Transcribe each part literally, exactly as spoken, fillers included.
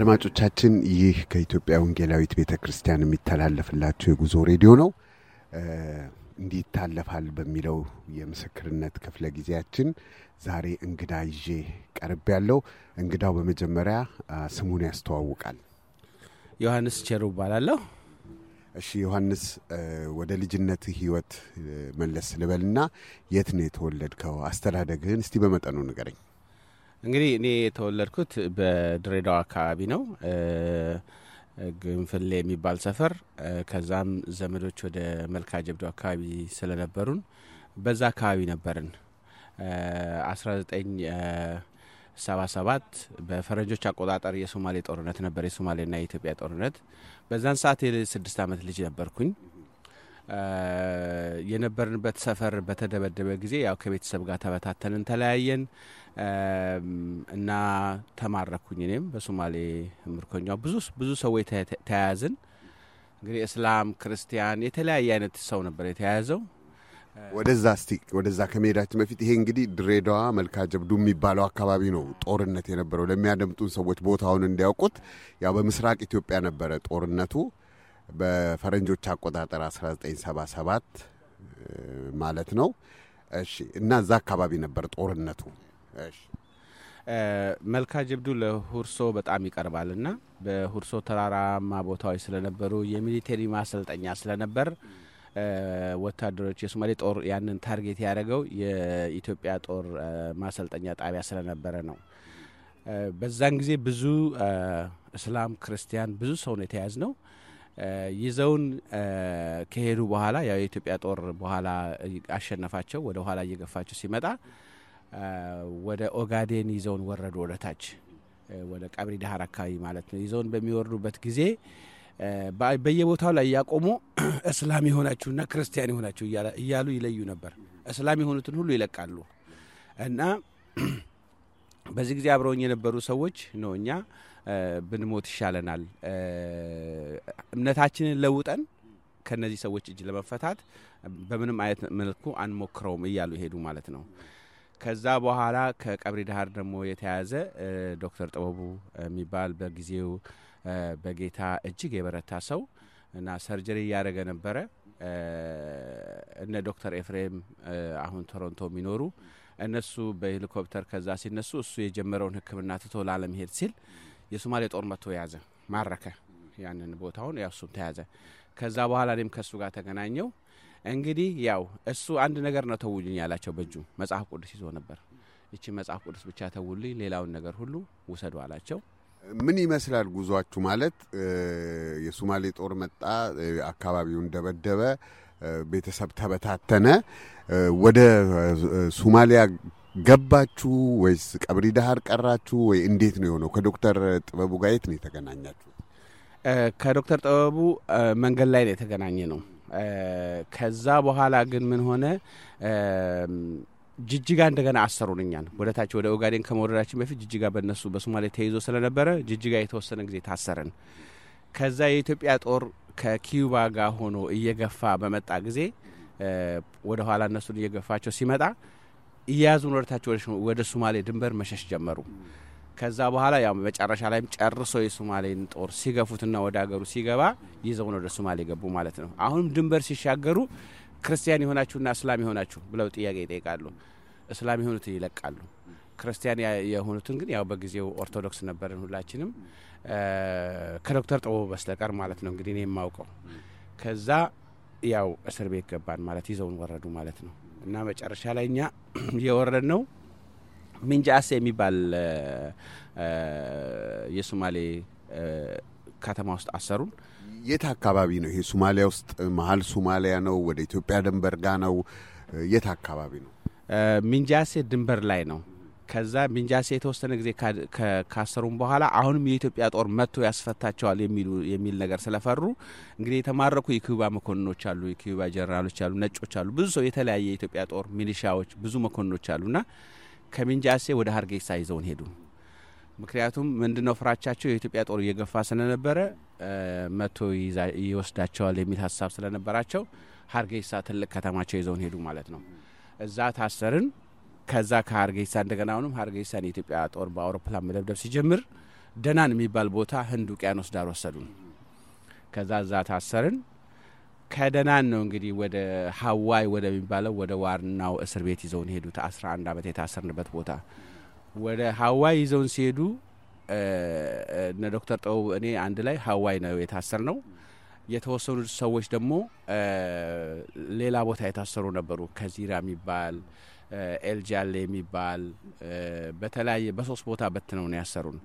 አድማጮቻችን ይህ ከኢትዮጵያ ወንጌላዊት ቤተክርስቲያን የሚተላለፍላችሁ ጉዞ ሬዲዮ ነው። እንዴት ታለፋል በሚለው የምስክርነት ክፍለ ጊዜያችን ዛሬ እንግዳ ይዤ ቀርቤያለሁ። እንግዳው በመጀመሪያ ስሙን ያስተዋውቃል። ዮሐንስ ቸሩ ባላለሁ። እሺ ዮሐንስ ወደ ልጅነት ህይወት መለስ ልበልና የት ነው ተወለድከው? አስተዳደግህን እስቲ በመጠኑ ንገረኝ። እንግዲህ እኔ ተወለድኩት በድሬዳዋ አካባቢ ነው፣ ግንፍሌ የሚባል ሰፈር። ከዛም ዘመዶች ወደ መልካ ጀብዱ አካባቢ ስለነበሩን በዛ አካባቢ ነበርን። አስራ ዘጠኝ ሰባ ሰባት በፈረንጆች አቆጣጣሪ የሶማሌ ጦርነት ነበር፣ የሶማሌና የኢትዮጵያ ጦርነት። በዛን ሰዓት የስድስት አመት ልጅ ነበርኩኝ። የነበርንበት ሰፈር በተደበደበ ጊዜ ያው ከቤተሰብ ጋር ተበታተንን፣ ተለያየን እና ተማረኩኝ። እኔም በሶማሌ ምርኮኛው ብዙ ብዙ ሰዎች ተያያዝን። እንግዲህ እስላም ክርስቲያን የተለያየ አይነት ሰው ነበር የተያያዘው። ወደዛ እስቲ ወደዛ ከመሄዳችን በፊት ይሄ እንግዲህ ድሬዳዋ መልካ ጀብዱ የሚባለው አካባቢ ነው ጦርነት የነበረው። ለሚያደምጡን ሰዎች ቦታውን እንዲያውቁት ያው በምስራቅ ኢትዮጵያ ነበረ ጦርነቱ በፈረንጆች አቆጣጣሪ አስራ ዘጠኝ ሰባ ሰባት ማለት ነው። እሺ እና እዛ አካባቢ ነበር ጦርነቱ። እሺ መልካ ጀብዱ ለሁርሶ በጣም ይቀርባልና በሁርሶ ተራራማ ቦታዎች ስለነበሩ የሚሊተሪ ማሰልጠኛ ስለነበር ወታደሮች የሶማሌ ጦር ያንን ታርጌት ያደረገው የኢትዮጵያ ጦር ማሰልጠኛ ጣቢያ ስለነበረ ነው። በዛን ጊዜ ብዙ እስላም ክርስቲያን ብዙ ሰው ነው የተያዝነው። ይዘውን ከሄዱ በኋላ ያው የኢትዮጵያ ጦር በኋላ አሸነፋቸው። ወደ ኋላ እየገፋቸው ሲመጣ ወደ ኦጋዴን ይዘውን ወረዱ፣ ወደታች ወደ ቀብሪ ዳህር አካባቢ ማለት ነው። ይዘውን በሚወርዱበት ጊዜ በየቦታው ላይ ያቆሙ እስላም ይሆናችሁና ክርስቲያን ይሆናችሁ እያሉ ይለዩ ነበር። እስላም ይሆኑትን ሁሉ ይለቃሉ እና በዚህ ጊዜ አብረውኝ የነበሩ ሰዎች ነውኛ ብንሞት ይሻለናል፣ እምነታችንን ለውጠን ከነዚህ ሰዎች እጅ ለመፈታት በምንም አይነት መልኩ አንሞክረውም እያሉ ሄዱ ማለት ነው። ከዛ በኋላ ከቀብሪ ዳህር ደግሞ የተያዘ ዶክተር ጥበቡ የሚባል በጊዜው በጌታ እጅግ የበረታ ሰው እና ሰርጀሪ ያደረገ ነበር። እነ ዶክተር ኤፍሬም አሁን ቶሮንቶ የሚኖሩ እነሱ በሄሊኮፕተር ከዛ ሲነሱ እሱ የጀመረውን ህክምና ትቶ ለዓለም ሄድ ሲል የሶማሌ ጦር መጥቶ ያዘ፣ ማረከ ያንን ቦታውን፣ ያው እሱም ተያዘ። ከዛ በኋላ እኔም ከሱ ጋር ተገናኘው። እንግዲህ ያው እሱ አንድ ነገር ነው ተውልኝ ያላቸው፣ በእጁ መጽሐፍ ቅዱስ ይዞ ነበር። እቺ መጽሐፍ ቅዱስ ብቻ ተውልኝ ሌላውን ነገር ሁሉ ወሰዱ አላቸው። ምን ይመስላል ጉዟችሁ? ማለት የሶማሌ ጦር መጣ፣ አካባቢውን ደበደበ፣ ቤተሰብ ተበታተነ። ወደ ሶማሊያ ገባችሁ ወይስ ቀብሪ ዳህር ቀራችሁ ወይ እንዴት ነው የሆነው? ከዶክተር ጥበቡ ጋር የት ነው ተገናኛችሁ? ከዶክተር ጥበቡ መንገድ ላይ ነው ተገናኘ ነው። ከዛ በኋላ ግን ምን ሆነ? ጅጅጋ እንደገና አሰሩልኛል። ወደታች ወደ ኦጋዴን ከመወረዳችን በፊት ጅጅጋ በእነሱ በሶማሌ ተይዞ ስለነበረ ጅጅጋ የተወሰነ ጊዜ ታሰረን። ከዛ የኢትዮጵያ ጦር ከኪዩባ ጋር ሆኖ እየገፋ በመጣ ጊዜ ወደ ኋላ እነሱን እየገፋቸው ሲመጣ ይያዙን ወርታቾ ወደ ሶማሌ ድንበር መሸሽ ጀመሩ። ከዛ በኋላ ያው መጫራሻ ላይም ጨርሶ የሶማሌን ጦር ሲገፉትና ወደ ሀገሩ ሲገባ ይዘውን ወደ ሶማሌ ገቡ ማለት ነው። አሁንም ድንበር ሲሻገሩ ክርስቲያን ይሆናችሁና እስላም ይሆናችሁ ብለው ጥያቄ ይጠይቃሉ። እስላም ይሆኑትን ይለቃሉ፣ ክርስቲያን የሆኑትን ግን ያው በጊዜው ኦርቶዶክስ ነበርን ሁላችንም ከዶክተር ጥበቡ በስተቀር ማለት ነው እንግዲህ እኔም ማውቀው። ከዛ ያው እስር ቤት ገባን ማለት ይዘውን ወረዱ ማለት ነው። እና መጨረሻ ላይኛ የወረደ ነው ምንጃስ የሚባል የሶማሌ ከተማ ውስጥ አሰሩን። የት አካባቢ ነው ይሄ? ሶማሊያ ውስጥ መሃል ሶማሊያ ነው ወደ ኢትዮጵያ ድንበር ጋር ነው? የት አካባቢ ነው? ምንጃስ ድንበር ላይ ነው። ከዛ ምንጃስ የተወሰነ ጊዜ ካሰሩን በኋላ አሁንም የኢትዮጵያ ጦር መጥቶ ያስፈታቸዋል የሚሉ የሚል ነገር ስለፈሩ እንግዲህ የተማረኩ የኪዩባ መኮንኖች አሉ፣ የኪዩባ ጀነራሎች አሉ፣ ነጮች አሉ፣ ብዙ ሰው የተለያየ የኢትዮጵያ ጦር ሚሊሻዎች ብዙ መኮንኖች አሉና ከምንጃስ ወደ ሀርጌሳ ይዘውን ሄዱ። ምክንያቱም ምንድነው ፍራቻቸው የኢትዮጵያ ጦር እየገፋ ስለነበረ መጥቶ ይወስዳቸዋል የሚል ሐሳብ ስለነበራቸው ሀርጌሳ ትልቅ ከተማቸው ይዘውን ሄዱ ማለት ነው። እዛ ታሰርን። ከዛ ከሀርጌሳ እንደገናውንም ሀርጌሳን የኢትዮጵያ ጦር በአውሮፕላን መደብደብ ሲጀምር ደናን የሚባል ቦታ ህንድ ውቅያኖስ ዳር ወሰዱን። ከዛ ዛት አሰረን። ከደናን ነው እንግዲህ ወደ ሃዋይ ወደ የሚባለው ወደ ዋርናው እስር ቤት ይዘውን ሄዱ። አስራ አንድ አመት የታሰርንበት ቦታ ወደ ሃዋይ ይዘውን ሲሄዱ እነ ዶክተር ጣው እኔ አንድ ላይ ሃዋይ ነው የታሰርነው። የተወሰኑ ሰዎች ደግሞ ሌላ ቦታ የታሰሩ ነበሩ። ከዚራ የሚባል ኤልጃሌ የሚባል በተላይ በሶስት ቦታ በትነው ነው ያሰሩን።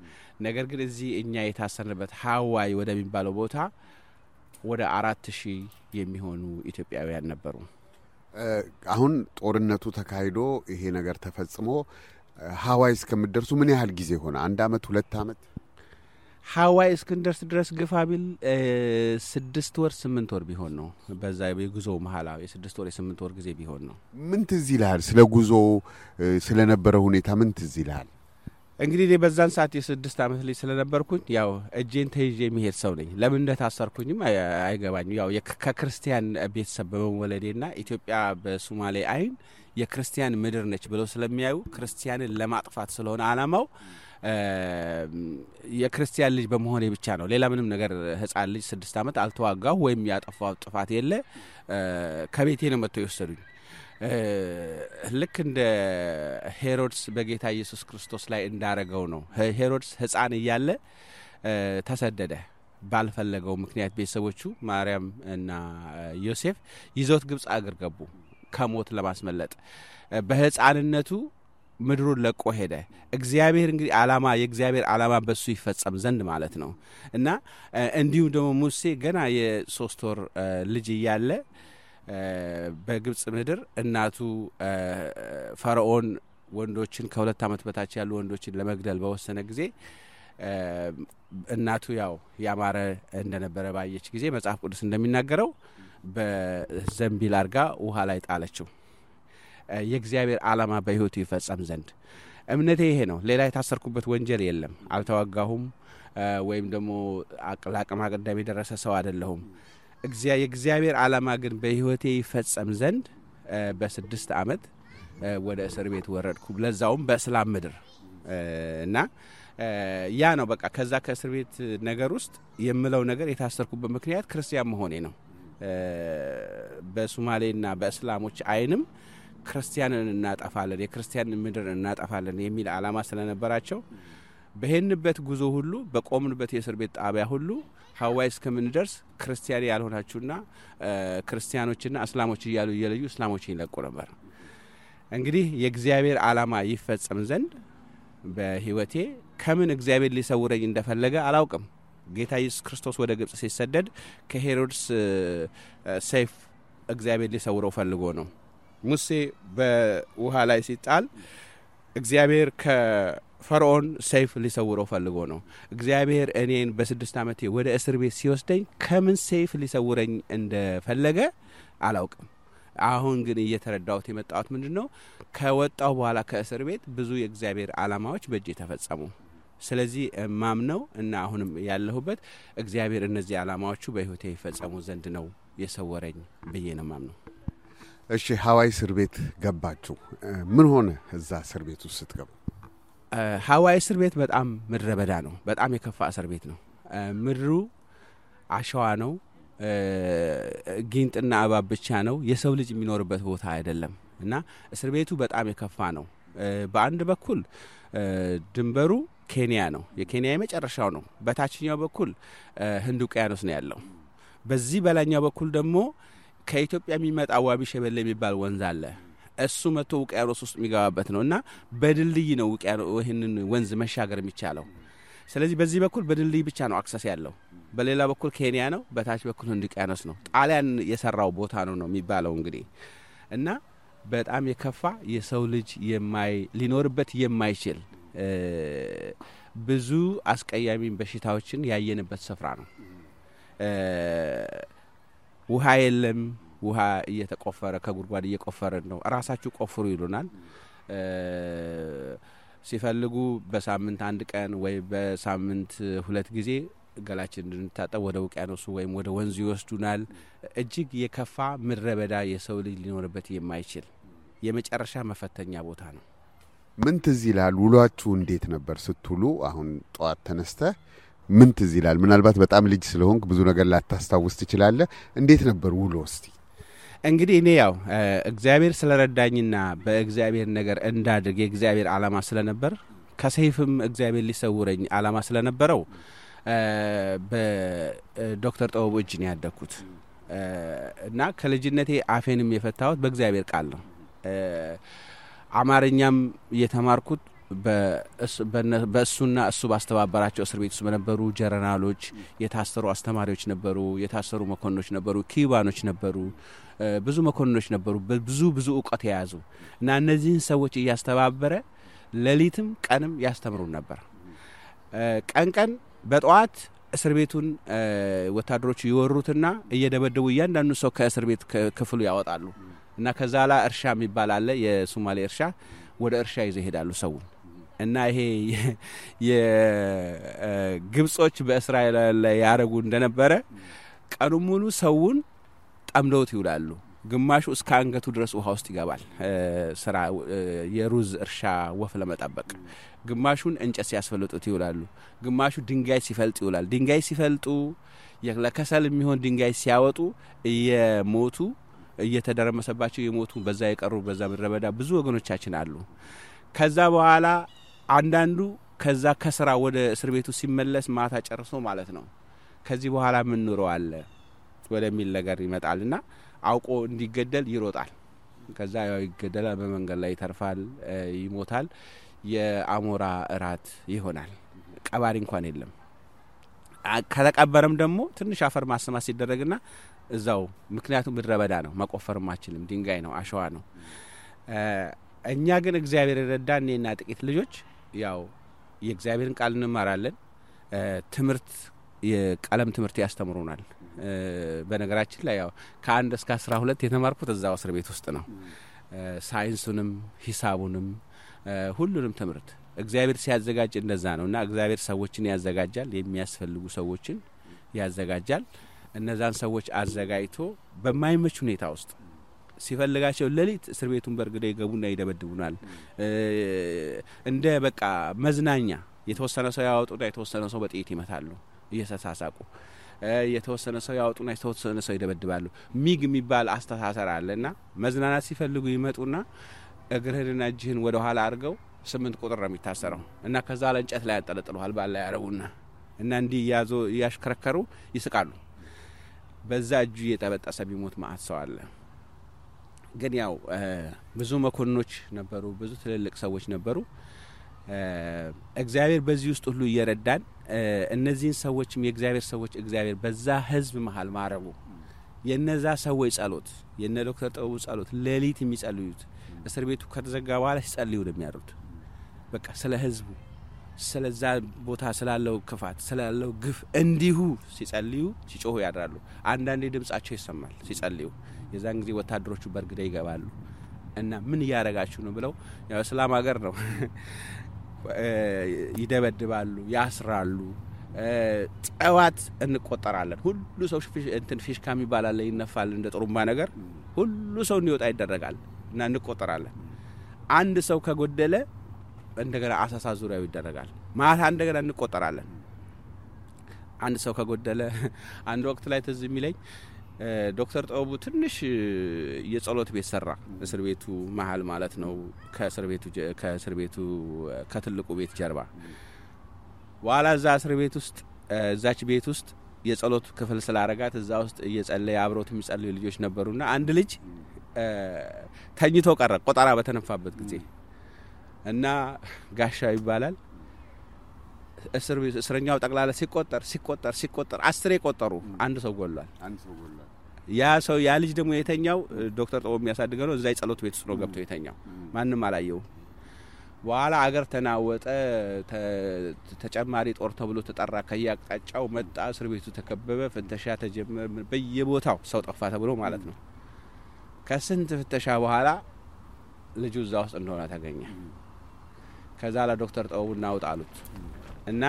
ነገር ግን እዚ እኛ የታሰርንበት ሃዋይ ወደ የሚባለው ቦታ ወደ አራት ሺህ የሚሆኑ ኢትዮጵያውያን ነበሩ። አሁን ጦርነቱ ተካሂዶ ይሄ ነገር ተፈጽሞ ሃዋይስ ከመደርሱ ምን ያህል ጊዜ ሆነ? አንድ አመት ሁለት አመት? ሃዋይ እስክንደርስ ድረስ ግፋቢል ስድስት ወር ስምንት ወር ቢሆን ነው። በዛ የጉዞ መሐላ የስድስት ወር የስምንት ወር ጊዜ ቢሆን ነው። ምን ትዝ ይላል ስለ ጉዞ ስለነበረው ሁኔታ ምን ትዝ ይላል? እንግዲህ በዛን ሰዓት የስድስት አመት ላይ ስለነበርኩኝ ያው እጄን ተይዤ የሚሄድ ሰው ነኝ። ለምን እንደታሰርኩኝም አይገባኝ። ያው የክርስቲያን ቤተሰብ በመወለዴና ኢትዮጵያ በሶማሌ አይን የክርስቲያን ምድር ነች ብለው ስለሚያዩ ክርስቲያንን ለማጥፋት ስለሆነ አላማው የክርስቲያን ልጅ በመሆኔ ብቻ ነው። ሌላ ምንም ነገር ህፃን ልጅ ስድስት አመት አልተዋጋው ወይም ያጠፋው ጥፋት የለ። ከቤቴ ነው መጥቶ ይወሰዱኝ። ልክ እንደ ሄሮድስ በጌታ ኢየሱስ ክርስቶስ ላይ እንዳረገው ነው። ሄሮድስ ህፃን እያለ ተሰደደ። ባልፈለገው ምክንያት ቤተሰቦቹ ማርያም እና ዮሴፍ ይዘውት ግብጽ አገር ገቡ ከሞት ለማስመለጥ። በህፃንነቱ ምድሩን ለቆ ሄደ። እግዚአብሔር እንግዲህ አላማ የእግዚአብሔር አላማ በሱ ይፈጸም ዘንድ ማለት ነው። እና እንዲሁ ደግሞ ሙሴ ገና የሶስት ወር ልጅ እያለ በግብጽ ምድር እናቱ ፈርዖን ወንዶችን ከሁለት አመት በታች ያሉ ወንዶችን ለመግደል በወሰነ ጊዜ እናቱ ያው ያማረ እንደነበረ ባየች ጊዜ መጽሐፍ ቅዱስ እንደሚናገረው በዘንቢል አርጋ ውሃ ላይ ጣለችው የእግዚአብሔር አላማ በህይወቱ ይፈጸም ዘንድ። እምነቴ ይሄ ነው። ሌላ የታሰርኩበት ወንጀል የለም። አልተዋጋሁም ወይም ደግሞ አቅላቅማ ቀዳሚ ደረሰ ሰው አይደለሁም። እግዚአብሔር እግዚአብሔር አላማ ግን በህይወቴ ይፈጸም ዘንድ በስድስት አመት ወደ እስር ቤት ወረድኩ። ለዛውም በእስላም ምድር እና ያ ነው በቃ። ከዛ ከእስር ቤት ነገር ውስጥ የምለው ነገር የታሰርኩበት ምክንያት ክርስቲያን መሆኔ ነው። በሶማሌና በእስላሞች አይንም ክርስቲያንን እናጣፋለን የክርስቲያን ምድር እናጣፋለን የሚል አላማ ስለነበራቸው በሄንበት ጉዞ ሁሉ በቆምንበት የእስር ቤት ጣቢያ ሁሉ ሃዋይ እስከምንደርስ ክርስቲያን ያልሆናችሁና ክርስቲያኖችና እስላሞች ይያሉ ይለዩ እስላሞች ይለቁ ነበር። እንግዲህ የእግዚአብሔር አላማ ይፈጸም ዘንድ በህይወቴ ከምን እግዚአብሔር ሊሰውረኝ እንደፈለገ አላውቅም። ጌታ ኢየሱስ ክርስቶስ ወደ ግብጽ ሲሰደድ ከሄሮድስ ሰይፍ እግዚአብሔር ሊሰውረው ፈልጎ ነው። ሙሴ በውሃ ላይ ሲጣል እግዚአብሔር ከ ፈርዖን ሰይፍ ሊሰውረው ፈልጎ ነው። እግዚአብሔር እኔን በስድስት አመቴ ወደ እስር ቤት ሲወስደኝ ከምን ሰይፍ ሊሰውረኝ እንደፈለገ አላውቅም። አሁን ግን እየተረዳሁት የመጣሁት ምንድነው ከወጣው በኋላ ከእስር ቤት ብዙ የእግዚአብሔር አላማዎች በእጄ ተፈጸሙ። ስለዚህ ማምነው እና አሁንም ያለሁበት እግዚአብሔር እነዚህ አላማዎቹ በህይወቴ ይፈጸሙ ዘንድ ነው የሰወረኝ ብዬ ነው ማምነው። እሺ ሃዋይ እስር ቤት ገባችሁ። ምን ሆነ እዛ እስር ቤት ውስጥ ስትገቡ? ሃዋይ እስር ቤት በጣም ምድረበዳ ነው። በጣም የከፋ እስር ቤት ነው። ምድሩ አሸዋ ነው። ጊንጥና እባብ ብቻ ነው። የሰው ልጅ የሚኖርበት ቦታ አይደለም እና እስር ቤቱ በጣም የከፋ ነው። በአንድ በኩል ድንበሩ ኬንያ ነው። የኬንያ የመጨረሻው ነው። በታችኛው በኩል ህንድ ውቅያኖስ ነው ያለው። በዚህ በላይኛው በኩል ደግሞ ከኢትዮጵያ የሚመጣ ዋቢ ሸበል የሚባል ወንዝ አለ። እሱ መቶ ውቅያኖስ ውስጥ የሚገባበት ነውና በድልድይ ነው ውቅያኖስ ይሄንን ወንዝ መሻገር የሚቻለው። ስለዚህ በዚህ በኩል በድልድይ ብቻ ነው አክሰስ ያለው። በሌላ በኩል ኬንያ ነው። በታች በኩል ህንድ ውቅያኖስ ነው። ጣሊያን የሰራው ቦታ ነው ነው የሚባለው እንግዲህ። እና በጣም የከፋ የሰው ልጅ የማይ ሊኖርበት የማይችል ብዙ አስቀያሚ በሽታዎችን ያየንበት ስፍራ ነው። ውሃ የለም። ውሃ እየተቆፈረ ከጉርጓድ እየቆፈረ ነው። ራሳችሁ ቆፍሩ ይሉናል። ሲፈልጉ በሳምንት አንድ ቀን ወይ በሳምንት ሁለት ጊዜ ገላችንን እንታጠብ ወደ ውቅያኖሱ ወይ ወደ ወንዙ ይወስዱናል። እጅግ የከፋ ምድረበዳ የሰው ልጅ ሊኖርበት የማይችል የመጨረሻ መፈተኛ ቦታ ነው። من تزيلال ولاتون ديت نبر ستولو أهون طاعت تنسته من تزيلال من البات بتعمل جسلهونك بزونا قال لا تستا وستيشلاله ديت نبر ولوستي. እንግዲህ እኔ ያው እግዚአብሔር ስለረዳኝና በእግዚአብሔር ነገር እንዳድርግ እግዚአብሔር ዓላማ ስለነበር ከሰይፍም እግዚአብሔር ሊሰውረኝ ዓላማ ስለነበረው በዶክተር ጣውብ እጅ ነው ያደኩት እና ከልጅነቴ አፌንም የፈታሁት በእግዚአብሔር ቃል ነው አማርኛም የተማርኩት በእሱና እሱ ባስተባበራቸው እስር ቤት ውስጥ ነበሩ ጀነራሎች የታሰሩ አስተማሪዎች ነበሩ የታሰሩ መኮንኖች ነበሩ ኪባኖች ነበሩ ብዙ መኮንኖች ነበሩ ብዙ ብዙ ዕውቀት ያዙ እና እነዚህን ሰዎች ያስተባበረ ለሊትም ቀንም ያስተምሩ ነበር ቀን ቀን በጧት እስር ቤቱን ወታደሮች ይወሩትና እየደበደቡ ያንዳንዱ ሰው ከእስር ቤት ክፍሉ ያወጣሉ እና ከዛላ እርሻ የሚባላል የሶማሌ እርሻ ወደ እርሻ ይዘሄዳሉ ሰው እና ይሄ የግብጾች በእስራኤል ላይ ያረጉ እንደነበረ ቀኑ ሙሉ ሰውን ጠምደውት ይውላሉ ግማሹ እስከ አንገቱ ድረስ ውሃ ውስጥ ይገባል ስራ የሩዝ እርሻ ወፍ ለመጣበቅ ግማሹን እንጨት ሲያስፈልጡት ይውላሉ ግማሹ ድንጋይ ሲፈልጥ ይውላል ድንጋይ ሲፈልጡ የለከሰል የሚሆን ድንጋይ ሲያወጡ የሞቱ እየተደረመሰባቸው የሞቱ በዛ ይቀሩ በዛ ምድረበዳ ብዙ ወገኖቻችን አሉ ከዛ በኋላ አንዳንዱ ከዛ ከስራ ወደ እስር ቤቱ ሲመለስ ማታ ጨርሶ ማለት ነው ከዚህ በኋላ ምን ኑረው አለ ወደሚል ነገር ይመጣልና አውቆ እንዲገደል ይሮጣል ከዛ ያው ይገደላል በመንገድ ላይ ተርፋል ይሞታል የአሞራ ራት ይሆናል ቀባሪ እንኳን የለም ከተቀበረም ደግሞ ትንሽ አፈር ማስማስ ይደረግና እዛው ምክንያቱም ምድረበዳ ነው መቆፈርማችንም ድንጋይ ነው አሸዋ ነው እኛ ግን እግዚአብሔር ረዳን እና ጥቂት ልጆች ያው የእግዚአብሔርን ቃል እንማራለን ትምርት የቀለም ትምርት ያስተምሩናል በነገራችን ላይ ያው ከአንድ እስከ አስራ ሁለት የተማርኩት እዛው እስር ቤት ውስጥ ነው ሳይንሱንም ሂሳቡንም ሁሉንም ትምርት እግዚአብሔር ሲያዘጋጅ እንደዛ ነውና እግዚአብሔር ሰዎችን ያዘጋጃል የሚያስፈልጉ ሰዎችን ያዘጋጃል እነዛን ሰዎች አዘጋጅቶ በማይመች ሁኔታ ውስጥ ሲፈልጋቸው ለሊት እስር ቤቱን በርግደው ይገቡና ይደበድቡናል እንደ በቃ መዝናኛ የተወሰነ ሰው ያወጡና የተወሰነ ሰው በጥይት ይመታሉ እየሰሳሳቁ የተወሰነ ሰው ያወጡና የተወሰነ ሰው ይደበድባሉ ሚግ የሚባል አስተሳሰር አለና መዝናናት ሲፈልጉ ይመጡና እግርህንና እጅህን ወደ ኋላ አርገው ስምንት ቁጥር ነው የሚታሰረው እና ከዛ ለእንጨት ላይ ያጠለጥለዋል ባላ ያረቡና እና እንዲህ ያዞ ያሽከረከሩ ይስቃሉ በዛ እጁ የተበጣሰ ቢሞት ማአት ሰው አለ ግን ያው ብዙ መኮንኖች ነበሩ ብዙ ትልልቅ ሰዎች ነበሩ እግዚአብሔር በዚህ ውስጥ ሁሉ ይረዳን እነዚህን ሰዎችም የእግዚአብሔር ሰዎች እግዚአብሔር በዛ ህዝብ መሃል ማረቡ የነዛ ሰዎች ጸሎት የነ ዶክተር ጣውብ ጸሎት ለሊት የሚጸልዩት እስር ቤቱ ከተዘጋ በኋላ ሲጸልዩ እንደሚያሩት በቃ ስለ ህዝቡ ስለዛ ቦታ ስላለው ክፋት ስላለው ግፍ እንዲሁ ሲጸልዩ ሲጮሁ ያድራሉ አንድ አንዴ ድምጻቸው ይሰማል ሲጸልዩ የዛን ጊዜ ወታደሮቹ በርግደው ይገባሉ እና ምን ያረጋችሁ ነው ብለው ያው እስላም ሀገር ነው ይደበድባሉ ያስራሉ ጸዋት እንቆጠራለን ሁሉ ሰው እንትን ፊሽካም ይባላል ይነፋል እንደ ጥሩማ ነገር ሁሉ ሰው እንዲወጣ ይደረጋል እና እንቆጠራለን አንድ ሰው ከጎደለ እንደገና አሳሳ ዙሪያው ይደረጋል ማታ እንደገና እንቆጠራለን አንድ ሰው ከጎደለ አንድ ወቅት ላይ ተዝ የሚለኝ ዶክተር ጣውብ ትንሽ የጸሎት ቤት ሰራ እስር ቤቱ መሃል ማለት ነው ከእስር ቤቱ ከእስር ቤቱ ከትልቁ ቤት ጀርባ ዋላ እዛ እስር ቤት ውስጥ እዛች ቤት ውስጥ የጸሎት ክፍል ስላረጋት እዛ ውስጥ እየጸለየ አብሮት የሚጸልዩ ልጆች ነበሩና አንድ ልጅ ተኝቶ ቀረ ቆጣራ በተነፋበት ጊዜ እና ጋሻ ይባላል እስር ቤት እስረኛው ጠቅላላ ሲቆጠር ሲቆጠር ሲቆጠር አስር የቆጠሩ አንድ ሰው ጎሏል አንድ ሰው ጎሏል ያ ሰው ያ ልጅ ደግሞ የተኛው ዶክተር ጣውብ የሚያሳድገው ነው እዛ የጸሎት ቤት ውስጥ ነው ገብቶ የተኛው ማንንም አላየው በኋላ አገር ተናወጠ ተጨማሪ ጦር ተብሎ ተጠራ ከያቅጣጫው መጣ እስር ቤቱ ተከበበ ፍንተሻ ተጀመረ በየቦታው ሰው ጠፋ ተብሎ ማለት ነው ከስንት ፍተሻ በኋላ ልጅ እዛ ውስጥ እንደሆነ ታገኘ ከዛ ላ ዶክተር ጣውብና አውጣሉት እና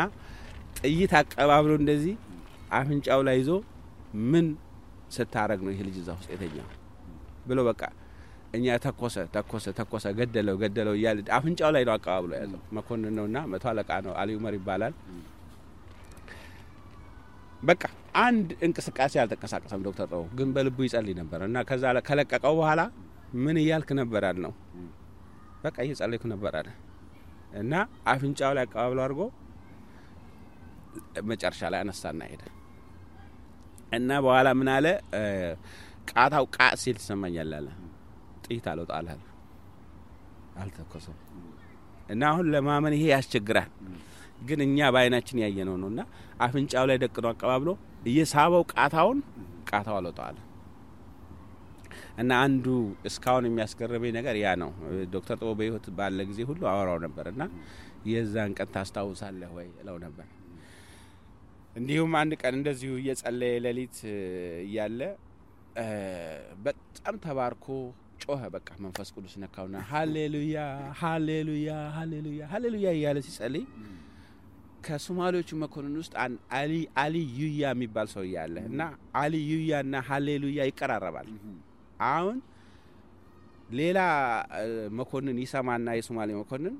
ጥይት አቀባብሎ እንደዚህ አፍንጫው ላይ ይዞ ምን ስታረግ ነው ይሄ ልጅ እዛ ውስጥ የተኛው ብሎ በቃ እኛ ተቆሰ ተቆሰ ተቆሰ ገደለው ገደለው ይያል አፍንጫው ላይ ነው አቃብሎ ያለው መኮንን ነውና መቶ አለቃ ነው አልዩ መር ይባላል በቃ አንድ እንቅስቃሴ አልተቀሳቀሰም ዶክተር ነው ግን በልቡ ይጸልይ ነበርና ከዛ ከለቀቀው በኋላ ምን ይያልክ ነበርአል ነው በቃ ይጸልይኩ ነበርአል እና አፍንጫው ላይ አቃብሎ አርጎ መጨረሻ ላይ አነሳና ሄደ እና በኋላ ምን አለ ቃታው ቃስ ሲል ሰማኛል አለ ጥይት አለው ጣላል አልተከሰ እና አሁን ለማመን ይሄ ያስቸግራል ግን እኛ ባይናችን ያየነው ነውና አፍንጫው ላይ ደቅኖ አቀባብሎ እየሳበው ቃታውን ቃታው አለው ጣላል እና አንዱ እስካሁን የሚያስገርመኝ ነገር ያ ነው ዶክተር ጦቦ በህይወት ባለ ጊዜ ሁሉ አወራው ነበርና የዛን ቀን ታስታውሳለህ ወይ እለው ነበር እንዲሁም አንድ ቀን እንደዚሁ እየጸለየ ለሊት ያለ በጣም ተባርኮ ጮኸ በቃ መንፈስ ቅዱስ ነካውና ሃሌሉያ ሃሌሉያ ሃሌሉያ ሃሌሉያ ያለ ሲጸልይ ከሶማሌዎቹ መኮንን ውስጥ አን አሊ አሊ ዩያ የሚባል ሰው ያለና አሊ ዩያና ሃሌሉያ ይቀራረባል አሁን ሌላ መኮንን ይሰማና የሶማሌ መኮንን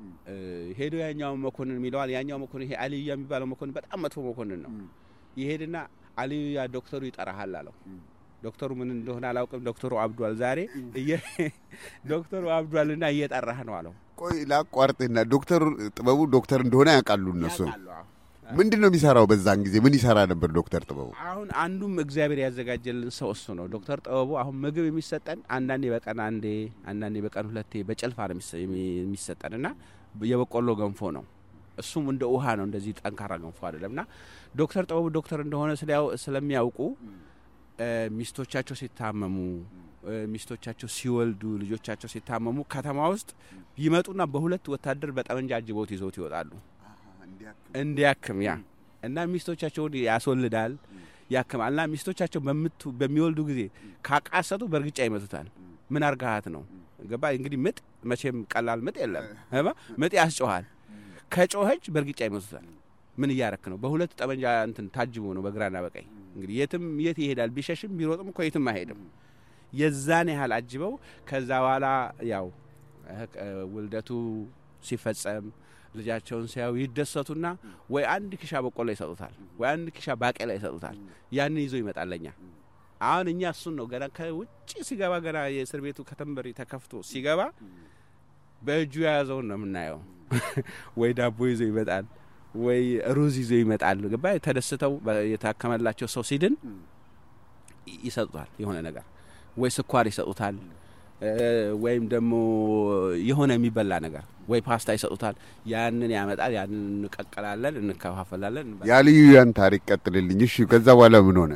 ሄዶ ያኛው መኮንን ሚለዋል ያኛው መኮንን ይሄ አሊያ የሚባለው መኮንን በጣም መጥፎ መኮንን ነው ይሄድና አሊያ ዶክተሩ ይጠራሃል አለው ዶክተሩ ምን እንደሆነ አላውቅም ዶክተሩ አብዱል ዛሬ ዶክተሩ አብዱልና እየጠራህ ነው አለው ቆይ ላቋርጥና ዶክተሩ ጥበቡ ዶክተር እንደሆነ ያውቃሉ እነሱ ምንድነው የሚሰራው በዛን ጊዜ ምን ይሰራ ነበር ዶክተር ጥበቡ አሁን አንዱም እግዚአብሔር ያዘጋጀልን ሰው እሱ ነው ዶክተር ጥበቡ አሁን ምግብ የሚሰጠን አንዳንዴ በቀን አንዴ አንዳንዴ በቀን ሁለቴ በጨልፋ ነው የሚሰጠንና የበቆሎ ገንፎ ነው እሱም እንደ ውሃ ነው እንደዚህ ጠንካራ ገንፎ አይደለምና ዶክተር ጥበቡ ዶክተር እንደሆነ ስለሚያውቁ ሚስቶቻቸው ሲታመሙ ሚስቶቻቸው ሲወልዱ ልጆቻቸው ሲታመሙ ከተማ ውስጥ ይመጡና በሁለት ወታደር በጠመንጃ አጅበውት ይዘውት ይወጣሉ እንዲያክም ያ እና ሚስቶቻቸውን ያስወልዳል ያከማልና ሚስቶቻቸው በመቱ በሚወልዱ ጊዜ ካቃሰቱ በርግጫ ይመቱታል ምን አርጋሃት ነው ገባ እንግዲህ ምጥ መቼም ቀላል ምጥ የለም አባ ምጥ ያስጮሃል ከጮህች በርግጫ ይመቱታል ምን ያረክ ነው በሁለት ጠመንጃ እንትን ታጅቦ ነው በግራና በቀኝ እንግዲህ የትም የት ይሄዳል ቢሸሽም ቢሮጥም ቆይትም አይሄድም የዛን ያህል አጅበው ከዛ በኋላ ያው ወልደቱ ሲፈጸም ልጃቸውን ሲያዩ ይደሰቱና ወይ አንድ ኪሻ በቆሎ ይሰጡታል ወይ አንድ ኪሻ ባቄላ ይሰጡታል ያን ይዞ ይመጣልኛ አሁን እኛ እሱን ነው ገና ከውጪ ሲገባ ገና የእስር ቤቱ ከተምበሪ ተከፍቶ ሲገባ በእጁ ያዘው ነው ምናየው ወይ ዳቦ ይዞ ይመጣል ወይ ሩዝ ይዞ ይመጣል ገባ ተደስተው የታከመላቸው ሰው ሲድን ይሰጡታል የሆነ ነገር ወይ ስኳር ይሰጡታል ወይም ደሞ የሆነ የሚበላ ነገር ወይ ፓስታ ይሰጡታል ያንን ያመጣል ያንን ንቀቀላለን እንከፋፈላለን ያሊዩያን ታሪክ ቀጥልልኝ እሺ ከዛ በኋላ ምን ሆነ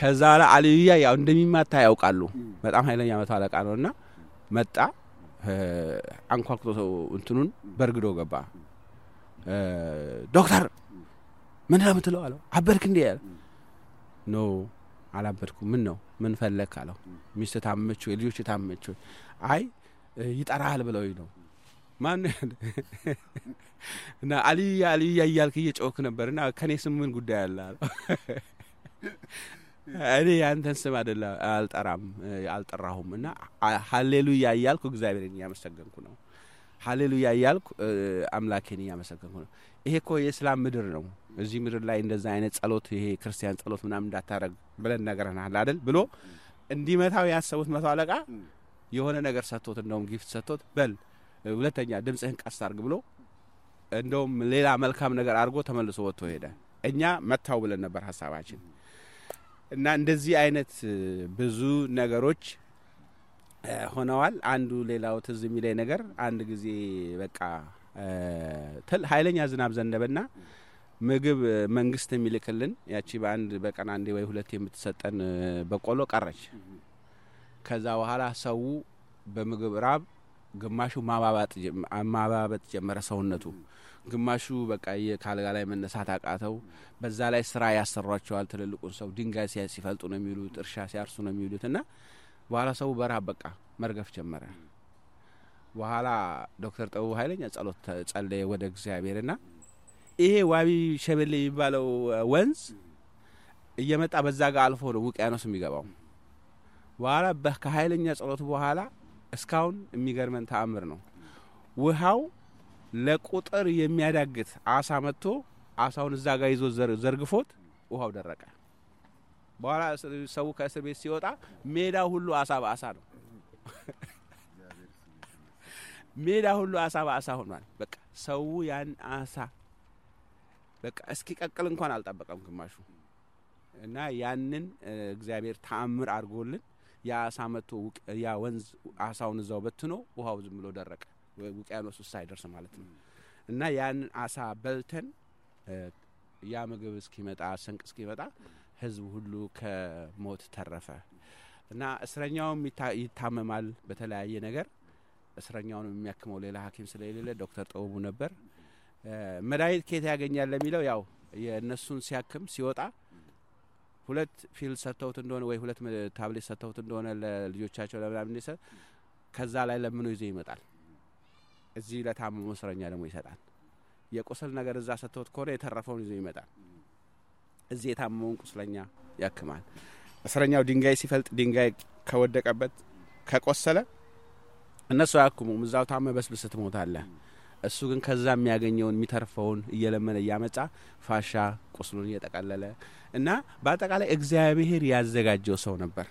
ከዛ በኋላ አሊዩያ ያው እንደሚማታ ያውቃሉ በጣም ኃይለኛ መቶ አለቃ ነውና መጣ አንኳኩቶ እንትኑን በርግዶ ገባ ዶክተር ምን ለምትለው አለው አበርክ እንዴ ያለው ኖ አላበርኩ ምን ነው ምን ፈለክ አለው ሚስት ታመቹ ልጆች ታመቹ አይ ይጣራል ብለው ነው ማን እና አሊ አሊ ያያልክ እየጮክ ነበርና ከኔስ ምን ጉዳይ አለ አሪ አንተን ስም አይደለ አልጣራም አልጣራሁምና ሃሌሉያ ያያልኩ እግዚአብሔርን ያመሰገንኩ ነው ሃሌሉያ ያያልኩ አምላኬን ያመሰገንኩ ነው ይሄኮ የእስላም ምድር ነው እዚህ ምድር ላይ እንደዛ አይነት ጸሎት ይሄ ክርስቲያን ጸሎት ምናምን እንዳታረግ ብለን ነገርናል አይደል ብሎ እንዲመታው ያሰቡት መቶ አለቃ የሆነ ነገር ሰጥቶት እንደውም ጊፍት ሰጥቶት በል ሁለተኛ ድምጽህን ቀስ አድርግ ብሎ እንደውም ሌላ መልካም ነገር አድርጎ ተመልሶ ወጥቶ ሄደ እኛ መታው ብለን ነበር ሐሳባችን እና እንደዚህ አይነት ብዙ ነገሮች ሆነዋል አንዱ ሌላው ተዝም ይለይ ነገር አንድ ጊዜ በቃ ኃይለኛ ዝናብ ዘነበና ምግብ መንግስት የሚልከልን ያቺ በአንድ በቀን አንዴ ወይ ሁለት የምትሰጠን በቆሎ ቀረች ከዛ በኋላ ሰው በምግብ ራብ ግማሹ ማባባጥ ማባባጥ ጀመረ ሰውነቱ ግማሹ በቃ የካልጋ ላይ መነሳት አቃተው በዛ ላይ ስራ ያሰራቸዋል ትልልቁን ሰው ድንጋይ ሲያፈልጡ ነው የሚሉት እርሻ ሲያርሱ ነው የሚሉትና በኋላ ሰው በራብ በቃ መርገፍ ጀመረ በኋላ ዶክተር ጠው ኃይለኛ ጸሎት ጸለየ ወደ እግዚአብሔርና ይሄ ዋቢ ሸበል ይባለው ወንዝ እየመጣ በዛ ጋር አልፎ ነው ውቅያኖስም ይገባው በኋላ በከ ኃይለኛ ጸሎት በኋላ እስካውን የሚገርመን ተአምር ነው ውሃው ለቁጥር የሚያዳግት አሳ መጥቶ አሳውን እዛ ጋር ይዞ ዘርግፎት ውሃው ደረቀ በኋላ ሰው ከእስር ቤት ሲወጣ ሜዳ ሁሉ አሳ ባሳ ነው ሜዳ ሁሉ አሳ ባሳ ሆኗል በቃ ሰው ያን አሳ በቃ እስኪ ቀቅል እንኳን አልጣበቀም ግማሹ እና ያንን እግዚአብሔር ተአምር አድርጎልን ያ አሳ መጥቶ ያ ወንዝ አሳውን እዛው በትኖ ውሃው ዝም ብሎ ደረቀ ውቅያኖስ ውስጥ ሳይደርስ ማለት ነው እና ያን አሳ በልተን ያ ምግብ እስኪመጣ ስንቅ እስኪመጣ ህዝብ ሁሉ ከሞት ተረፈ እና እስረኛውም ይታመማል በተለያየ ነገር እስረኛውን የሚያክመው ሌላ ሐኪም ስለሌለ ዶክተር ጠውቡ ነበር መድኃኒት ከየት ያገኛል ለሚለው ያው የነሱን ሲያክም ሲወጣ ሁለት ፊል ሰጥተውት እንደሆነ ወይ ሁለት ታብሌት ሰጥተውት እንደሆነ ለልጆቻቸው ለምናምን ይሰጥ ከዛ ላይ ለምን ይዘው ይመጣል እዚ ለታመሙ እስረኛ ደግሞ ይሰጣል የቆሰል ነገር እዛ ሰጥተውት ቆረ የተረፈውን ይዘው ይመጣል እዚ የታመሙን ቁስለኛ ያክማል እስረኛው ድንጋይ ሲፈልጥ ድንጋይ ከወደቀበት ከቆሰለ እነሱ ያክሙ ምዛው ታመ በስብስት ሞታለ እሱ ግን ከዛ የሚያገኘውን የሚተርፈውን እየለመነ ያመጣ ፋሻ ቁስሉን እየተቀለለ እና በአጠቃላይ እግዚአብሔር ያዘጋጀው ሰው ነበር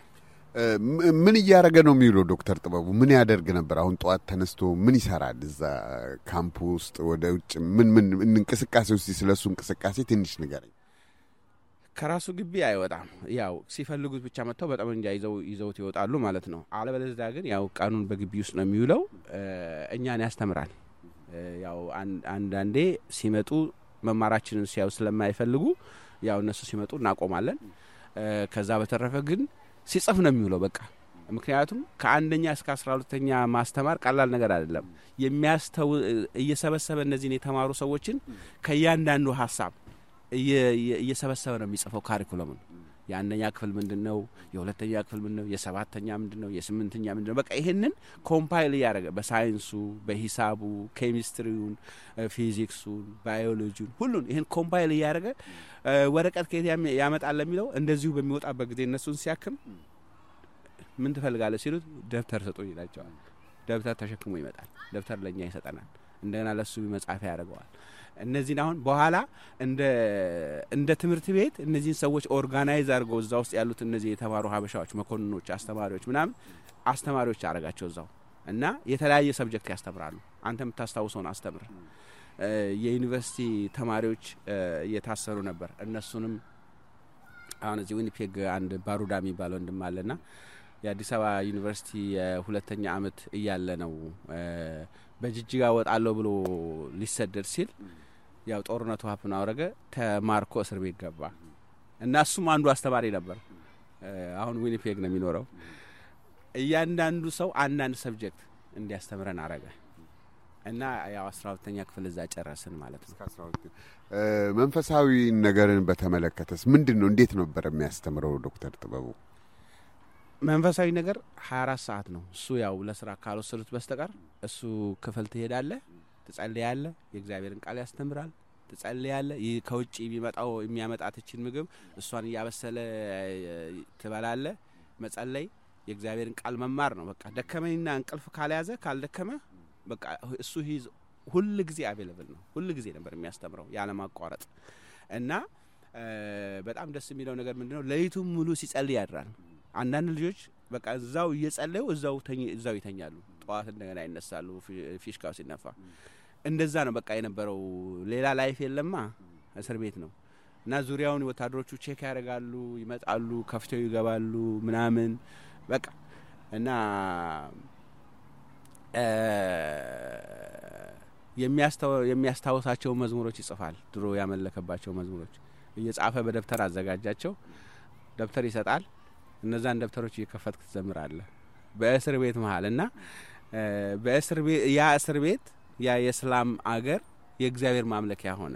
ምን ያረገ ነው የሚለው ዶክተር ጥበቡ ምን ያደርግ ነበር አሁን ጧት ተነስቶ ምን ይሰራል እዛ ካምፖስ ወደ ውጭ ምን ምን እንቅስቃሴው ሲስለሱ እንቅስቃሴ ትንሽ ነገር ከራሱ ግቢ አይወጣም ያው ሲፈልጉት ብቻ መተው በጣም እንጃ ይዘው ይዘውት ይወጣሉ ማለት ነው አለበለዚያ ግን ያው ቃኑን በግቢ ውስጥ ነው የሚውለው እኛን ያስተምራል ያው አንድ አንዴ ሲመጡ መማራችንን ሲያው ስለማይፈልጉ ያው እነሱ ሲመጡ እናቆማለን ከዛ በተረፈ ግን ሲጽፍ ነው የሚውለው በቃ ምክንያቱም ከአንደኛ እስከ አስራ ሁለተኛ ማስተማር ቀላል ነገር አይደለም የሚያስተው እየሰበሰበ እነዚህን የተማሩ ሰዎችን ከያንዳንዱ ሐሳብ እየሰበሰበ ነው የሚጽፈው ካሪኩለሙን ያንደኛ ክፍል ምንድነው የሁለተኛ ክፍል ምንድነው የሰባተኛ ምንድነው የስምንተኛ ምንድነው በቃ ይሄንን ኮምፓይል ያደረገ በሳይንሱ በሂሳቡ ኬሚስትሪውን ፊዚክሱን ባዮሎጂውን ሁሉን ይሄን ኮምፓይል ያደረገ ወረቀት ከየት ያመጣል ለሚለው እንደዚሁ በሚወጣበት ጊዜ እነሱን ሲያክም ምን ትፈልጋለህ ሲሉት ደብተር ሰጥቶ ይላቸዋል ደብተር ተሸክሞ ይመጣል ደብተር ለኛ ይሰጣናል እንደና ለሱ በመጻፍ ያደርጋል እነዚህን አሁን በኋላ እንደ እንደ ትምርት ቤት እነዚህን ሰዎች ኦርጋናይዝ አድርገው እዛው ውስጥ ያሉት እነዚህ የተማሩ ሀበሻዎች መኮንኖች አስተማሪዎች ምናምን አስተማሪዎች አረጋቸው እዛው እና የተለያየ ሰብጀክት ያስተምራሉ አንተም ተታስተውሶን አስተምር የዩኒቨርሲቲ ተማሪዎች የታሰሩ ነበር እነሱንም አሁን እዚህ ዊኒፔግ አንድ ባሩዳሚ ባለው እንደማለና የአዲስ አበባ ዩኒቨርሲቲ ሁለተኛ አመት እያለ ነው በጅጅጋ ወጣሎ ብሎ ሊሰደድ ሲል ያው ጦርነቱ ሀፍና ወረገ ተማርኮ እስር ቤት ገባ እና እሱም አንዱ አስተማሪ ነበር አሁን ዊኒፔግ ነው የሚኖረው እያንዳንዱ ሰው አንዳንድ ሰብጀክት እንዲያስተምረን አረጋ እና ያው አስራ ሁለተኛ ክፍል እዛ ጨረስን ማለት ነው አስራ ሁለት መንፈሳዊ ነገርን በተመለከተስ ምንድነው እንዴት ነበር የሚያስተምረው ዶክተር ጥበቡ መንፈሳዊ ነገር ሃያ አራት ሰዓት ነው እሱ ያው ለስራ ካለው ስልት በስተቀር እሱ ክፍል ትሄዳለህ ትጸልያለህ የእግዚአብሔርን ቃል ያስተምራል ትጸልያለህ ከውጪ ቢመጣው የሚያመጣትችን ምግብ እሷን ያበሰለ ትበላለህ መጸለይ የእግዚአብሔርን ቃል መማር ነው በቃ ደከመኝና እንቅልፍ ካልያዘ ካልደከመ በቃ እሱ ሂዝ ሁሉ ጊዜ አቬሌብል ነው ሁሉ ጊዜ ነበር የሚያስተምረው ያለማቋረጥ እና በጣም ደስ የሚለው ነገር ምንድነው ለይቱም ሙሉ ሲጸልይ ያድራል አንዳንድ ልጆች በቃ እዛው እየጸለዩ እዛው ተኝ እዛው ይተኛሉ ጧት እንደገና ይነሳሉ ፊሽካው ሲነፋ እንደዛ ነው በቃ የነበረው ሌላ ላይፍ የለማ እስር ቤት ነው እና ዙሪያውን ወታደሮቹ ቼክ ያደርጋሉ ይመጣሉ ከፍተው ይገባሉ ምናምን በቃ እና የሚያስተው የሚያስተዋውሳቸው መዝሙሮች ይጽፋል ድሮ ያመለከባቸው መዝሙሮች እየጻፈ በደብተር አዘጋጃቸው ደብተር ይሰጣል እነዛን ደብተሮች እየከፈትክ ትዘምራለህ በእስር ቤት መሐልና በእስር ቤት ያ እስር ቤት ያ የእስላም አገር የእግዚአብሔር ማምለኪያ ሆነ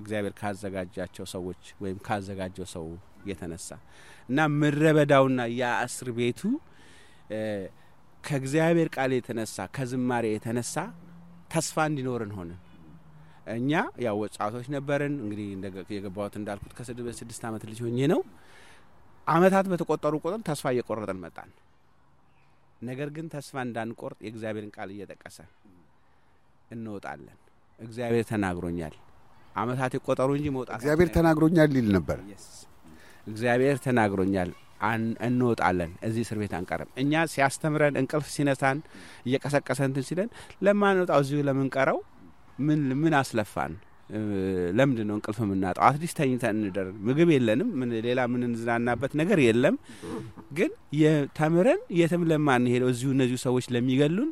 እግዚአብሔር ካዘጋጃቸው ሰዎች ወይም ካዘጋጀው ሰው የተነሳና ምረበዳውና ያ እስር ቤቱ ከእግዚአብሔር ቃል የተነሳ ከዝማሬ የተነሳ ተስፋ እንዲኖርን ሆነ እኛ ያው ወጣቶች ነበርን እንግዲህ እንደገባውት እንዳልኩት ከስድስት አመት ልጅ ሆኜ ነው አመታት በተቆጠሩ ቁጥር ተስፋ እየቆረጠን መጣን ነገር ግን ተስፋ እንዳንቆርጥ የእግዚአብሔርን ቃል እየተቀሰ እንወጣለን እግዚአብሔር ተናግሮኛል አመታት ይቆጠሩ እንጂ መውጣት እግዚአብሔር ተናግሮኛል ሊል ነበር እግዚአብሔር ተናግሮኛል እንወጣለን እዚህ ስር ቤት አንቀርም እኛ ሲያስተምረን እንቅልፍ ሲነሳን እየቀሰቀሰን ሲለን ለማንወጣው እዚሁ ለምን ቀረው ምን ምን አስለፋን ለምንድን ነው እንቅልፍ ምናጣው አትሊስት ተኝተን እንደር ምግብ የለንም ምን ሌላ ምን እንዝናናበት ነገር የለም ግን የተምረን የተም ለማን ሄደው እዚሁ እነዚሁ ሰዎች ለሚገሉን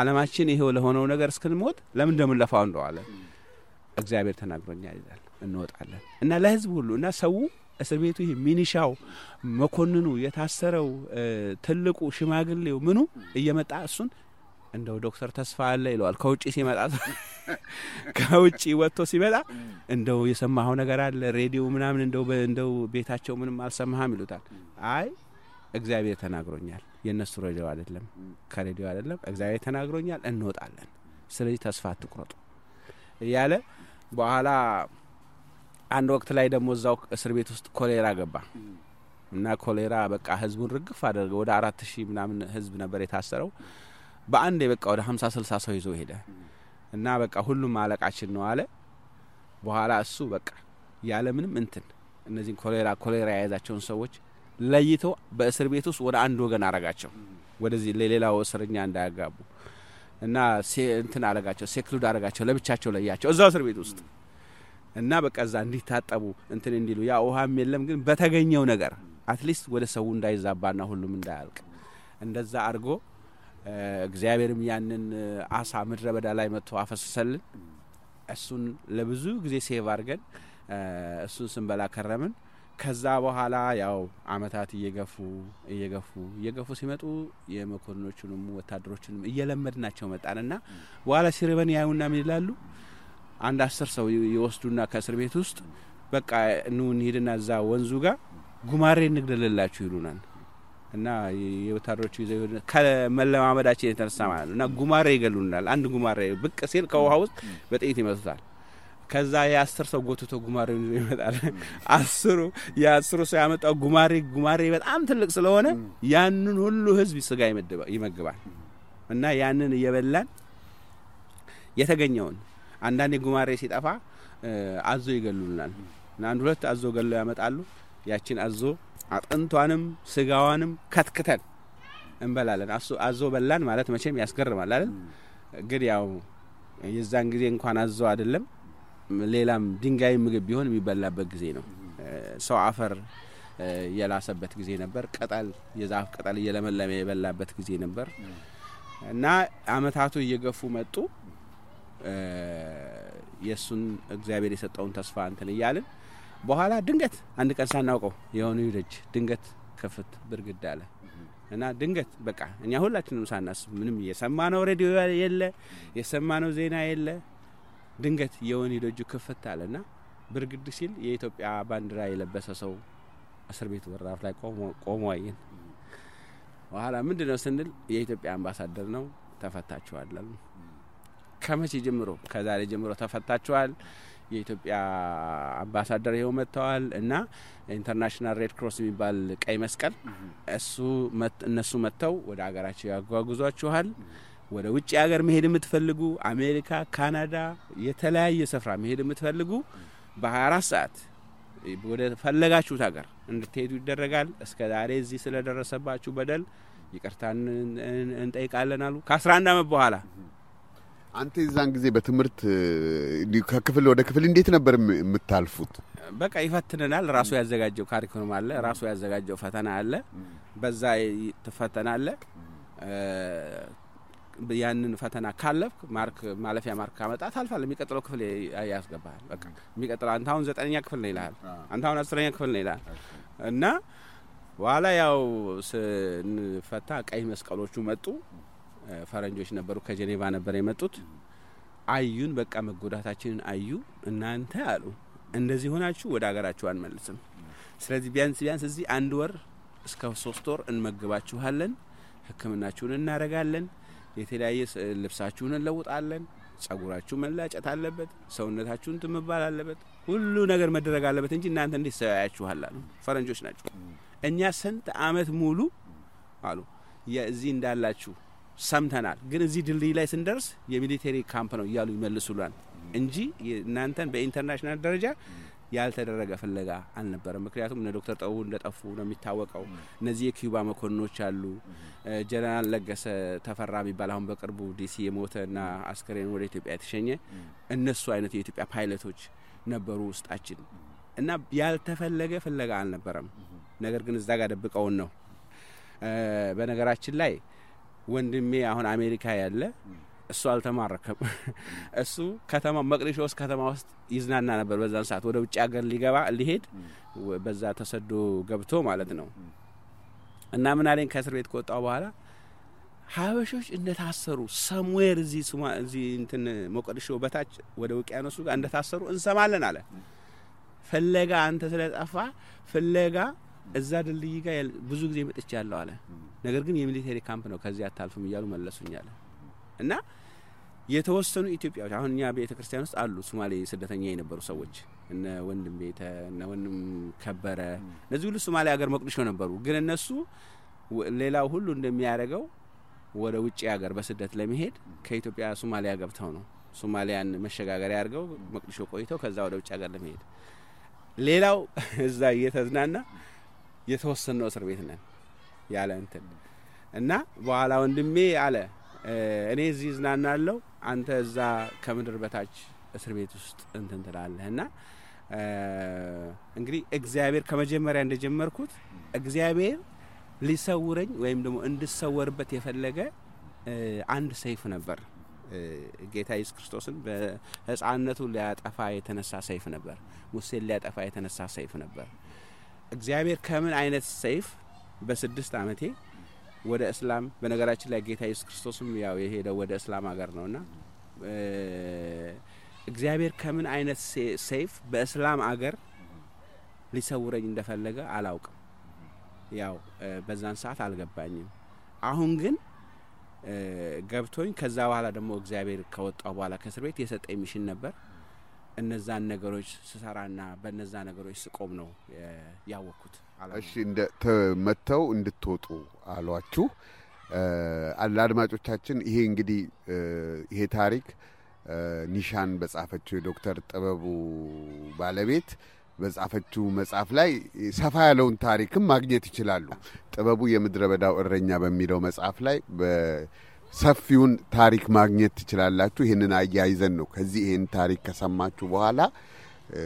ዓለማችን ይሄው ለሆነው ነገር እስክንሞት ለምን እንደምንለፋው እንደዋለ እግዚአብሔር ተናግሮኛል ይላል እንወጣለን እና ለህዝብ ሁሉ እና ሰው እስር ቤቱ ይሄ ሚኒሻው መኮንኑ የታሰረው ትልቁ ሽማግሌው ምኑ እየመጣ እሱን እንደው ዶክተር ተስፋ አለ ይሏል ከውጪ ሲመጣ ከውጪ ወጥቶ ሲመጣ እንደው የሰማው ነገር አለ ሬዲዮ ምናምን እንደው እንደው ቤታቸው ምንም አልሰማህም ይሉታል አይ እግዚአብሔር ተናግሮኛል የነሱ ሬዲዮ አይደለም ከሬዲዮ አይደለም እግዚአብሔር ተናግሮኛል እንወጣለን ስለዚህ ተስፋ አትቆርጡ ያለ በኋላ አንድ ወቅት ላይ ደሞ እዛው እስር ቤት ውስጥ ኮሌራ ገባ እና ኮሌራ በቃ ህዝቡን ርግፍ አደረገ ወደ አራት ሺህ ምናምን ህዝብ ነበር የታሰረው በአንዴ በቃ ወደ ሃምሳ ስልሳ ሰው ይዞ ሄደ እና በቃ ሁሉም አለቃችን ነው አለ በኋላ እሱ በቃ ያለ ምንም እንትን እነዚህ ኮሌራ ኮሌራ ያያዛቸውን ሰዎች ለይቶ በእስር ቤት ውስጥ ወደ አንድ ወገን አረጋቸው ወደዚህ ለሌላው እስርኛ እንዳያጋቡ እና እንትን አረጋቸው ሴክሉድ አረጋቸው ለብቻቸው ለያቸው እዛው እስር ቤት ውስጥ እና በቃ ዛ እንዲታጠቡ እንትን እንዲሉ ያ ውሃም የለም ግን በተገኘው ነገር አትሊስት ወደ ሰው እንዳይዛባና ሁሉም እንዳያልቅ እንደዛ አርጎ እግዚአብሔርም ያንን አሳ ምድረ በዳ ላይ መጥቶ አፈሰሰልን እሱን ለብዙ ጊዜ ሴቭ አርገን እሱን ስንበላ ከረምን ከዛ በኋላ ያው አመታት እየገፉ እየገፉ እየገፉ ሲመጡ የመኮንኖቹንም ወታደሮቹንም እየለመድናቸው መጣንና በኋላ ሲረበን ያዩና ምን ይላሉ አንድ አስር ሰው ይወስዱና ከእስር ቤት ውስጥ በቃ ኑን ሄድና እዛ ወንዙ ጋር ጉማሬ ንግደላላችሁ ይሉናል እና የወታደሮቹ ይዘው ከመለማመዳችን የተነሳማሉ እና ጉማሬ ይገሉናል አንድ ጉማሬ ብቅ ሲል ከውሃው ውስጥ በጥይት ይመታታል ከዛ ያ10 ሰው ጎትቶ ጉማሬን ይዘው ይመጣል አስሩ ያ10 ሰው ያመጣው ጉማሬ ጉማሬ በጣም ትልቅ ስለሆነ ያንን ሁሉ ህዝብ ስጋ ይመግባል እና ያንን እየበላን የተገኘውን አንዳንዴ ጉማሬ ሲጠፋ አዞ ይገሉልናል እና አንድ ሁለት አዞ ገለው ያመጣሉ ያቺን አዞ አጥንቷንም ስጋዋንም ከትክተን እንበላለን አሶ አዞ በላን ማለት መቼም ያስገርማል አይደል ግን ያው የዛን ጊዜ እንኳን አዞ አይደለም ሌላም ድንጋይ ምግብ ቢሆን የሚበላበት ጊዜ ነው ሰው አፈር የላሰበት ጊዜ ነበር ቀጣል የዛፍ ቀጣል የለመለመ የበላበት ጊዜ ነበር እና አመታቱ እየገፉ መጡ የሱን እግዚአብሔር የሰጠውን ተስፋ እንትን ይያልን በኋላ ድንገት አንድ ቀን ሳናውቀው የሆነ ይደጅ ድንገት ከፍት ብርግዳ አለ እና ድንገት በቃ እኛ ሁላችንም ሳናስ ምንም የሰማነው ሬዲዮ የለ የሰማነው ዜና የለ ድንገት የሆነ ይደጅ ከፍት አለና ብርግድ ሲል የኢትዮጵያ ባንዲራ የለበሰ ሰው እስር ቤት ወራፍ ላይ ቆሞ ቆሞ አይን በኋላ ምንድነው ስንል የኢትዮጵያ አምባሳደር ነው ተፈታችኋል አሉ ከመቼ ጀምሮ ከዛሬ ጀምሮ ተፈታችኋል የኢትዮጵያ አምባሳደር ይኸው መጣዋል እና ኢንተርናሽናል ሬድ ክሮስ የሚባል ቀይ መስቀል እሱ እነሱ መጣው ወደ ሀገራቸው ያጓጉዟችኋል ወደ ውጪ ሀገር መሄድ የምትፈልጉ አሜሪካ ካናዳ የተለያየ ስፍራ መሄድ የምትፈልጉ በ24 ሰዓት ወደ ፈለጋችሁት ሀገር እንድትሄዱ ይደረጋል እስከዛሬ እዚህ ስለደረሰባችሁ በደል ይቅርታን እንጠይቃለን አሉ ከ11 ዓመት በኋላ አንተ እዛን ጊዜ በትምርት ከክፍል ወደ ክፍል እንዴት ነበር የምታልፉት በቃ ይፈትነናል ራሱ ያዘጋጀው ካሪኩለም አለ ራሱ ያዘጋጀው ፈተና አለ በዛ ይፈተናል ያንን ፈተና ካለፍክ ማርክ ማለፊያ ማርክ ካመጣህ ታልፋለህ የሚቀጥለው ክፍል ያስገባል በቃ የሚቀጥለው አንተ አሁን ዘጠነኛ ክፍል ነህ ይላል አንተ አሁን አስረኛ ክፍል ነህ ይላል እና ዋላ ያው ፈታ ቀይ መስቀሎቹ መጡ ፈረንጆች ነበሩ ከጄኔቫ ነበር የመጡት አዩን በቃ መጎዳታችንን አዩ እናንተ አሉ እንደዚህ ሆናችሁ ወደ ሀገራችሁ አንመልስም ስለዚህ ቢያንስ ቢያንስ እዚህ አንድ ወር እስከ ሶስት ወር እንመግባችኋለን ህክምናችሁን እናረጋለን የተለያየ ልብሳችሁን እንለውጣለን ጸጉራችሁ መላጨት አለበት ሰውነታችሁን ትምባል አለበት ሁሉ ነገር መደረግ አለበት እንጂ እናንተ እንዴት ሰያያችኋል አሉ ፈረንጆች ናችሁ እኛ ስንት አመት ሙሉ አሉ Yazindalachu, Samtana, Genazidil Lessenders, Ye military company Yalu Melusulan, N G, Nantan by International Daraja, Yalta Ragafalega, and the Paramacratum, Doctor Owen that Afuna Mitawako, Nazia Cubamaco no Chalu, General Legas Tafarami Balambakabu, D C Motorna, Ascarin relative at Shenya, and Nuswainatip a pilot which Nabarust Achin. And now Yalta Felega Felega and the Param. Never going to Zaga the book or no. Benagarachi lay when the mea on America yale, salt a mark. A su Katama Magrishos Katamos is not none of the residents at Wodo Jagger Ligava Lihid, where Bazata said do Gabatoma, let no. And Namanari in Caserate Cot Awara. How should in the Tassaru somewhere this one the internet Mokadisho Batach, where we can also and the Tassaru and Samalanala. Fellega Antasalet Afa, Fellega. As that league, Buzuzi with the Chalala. Never give military company of Kaziatal from Yalmala Sunyala. And now, yet Hoston, Ethiopia, Hanya Beta Christians, Alu Somali, said that Yana Borsawich, and when the Beta, Nawan Cabara, Nazulu Somali Agar Mokrishonabu, Grenasu, Lela Hulun de Miarago, where which Agar was that Lemihid, Catopia Somali Agaptono, Somalian Meshagargo, Mokrishokoito, Kazao of Chagalamid. Lela is that yet as Nana. Yet was no service. Yalanted. And now, while on the me alle, an easy is nanalo, and as a commander batach, a servitus and tenderalena, and Greek Xavier Kamajemer and the Jemmerkut, Xavier, Lisa Wuring, Wemdom and the Sour Batifed Legger, and safe never. Geta is Christosen, as Anna to let a fight and a safe never. Musil let a fight and a safe never. Xavier Kamen, I net safe, Bessidist Amity, where Islam, Benagarach like Geta is Christosumia, here, where Islam Agarnona. Xavier Kamen, I net safe, Beslam Agar, Lisa Wuring the Fellega, Alauk Yao, Bezansat Algabani. Ahungen Gabtoin, Kazawala the Mo Xavier Coat of Walla Casserate is at emission number. And the Zanagorich, Sarana, Benazanagorich, Comno, Yawakut. I seen the Mato in the total Aloachu, Alarmato Tachin, Hingidi, Hitarik, Nishan, Besafatu, Doctor Tababu Balevit, Besafatu, Mesaflai, Safa alone Tarik, Magnet Chilalu, Tababu Yamdrabada or Renaba Mido Mesaflai. Safiun Tarik Magnet Chilatu Hin Ayazeno, Kazi in Tarik Kasamatu Wala,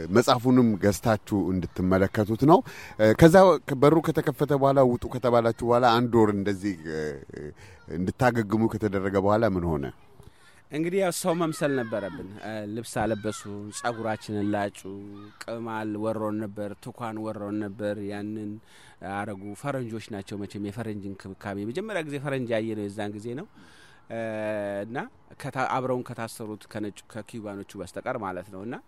Masafunum Gastatu and the Malacatutno, Kaza Kabarukata Fatawala, Utukatawala Tuala, and Doran the Zig and the Tagagumukata Ragawala Manona. Angria Somam Salna Barabin, Lipsalabasu, Sagurachin and Lachu, Kamal were on a bear, Tokan were on a bear, Yanin, Aragu, Faranjush Nacho, Machimi, Faranjin Kami, Jamarak the Faranjay is Zangazino, Na, Kata Abron Catastarut, Kanakibano to West Armalatona,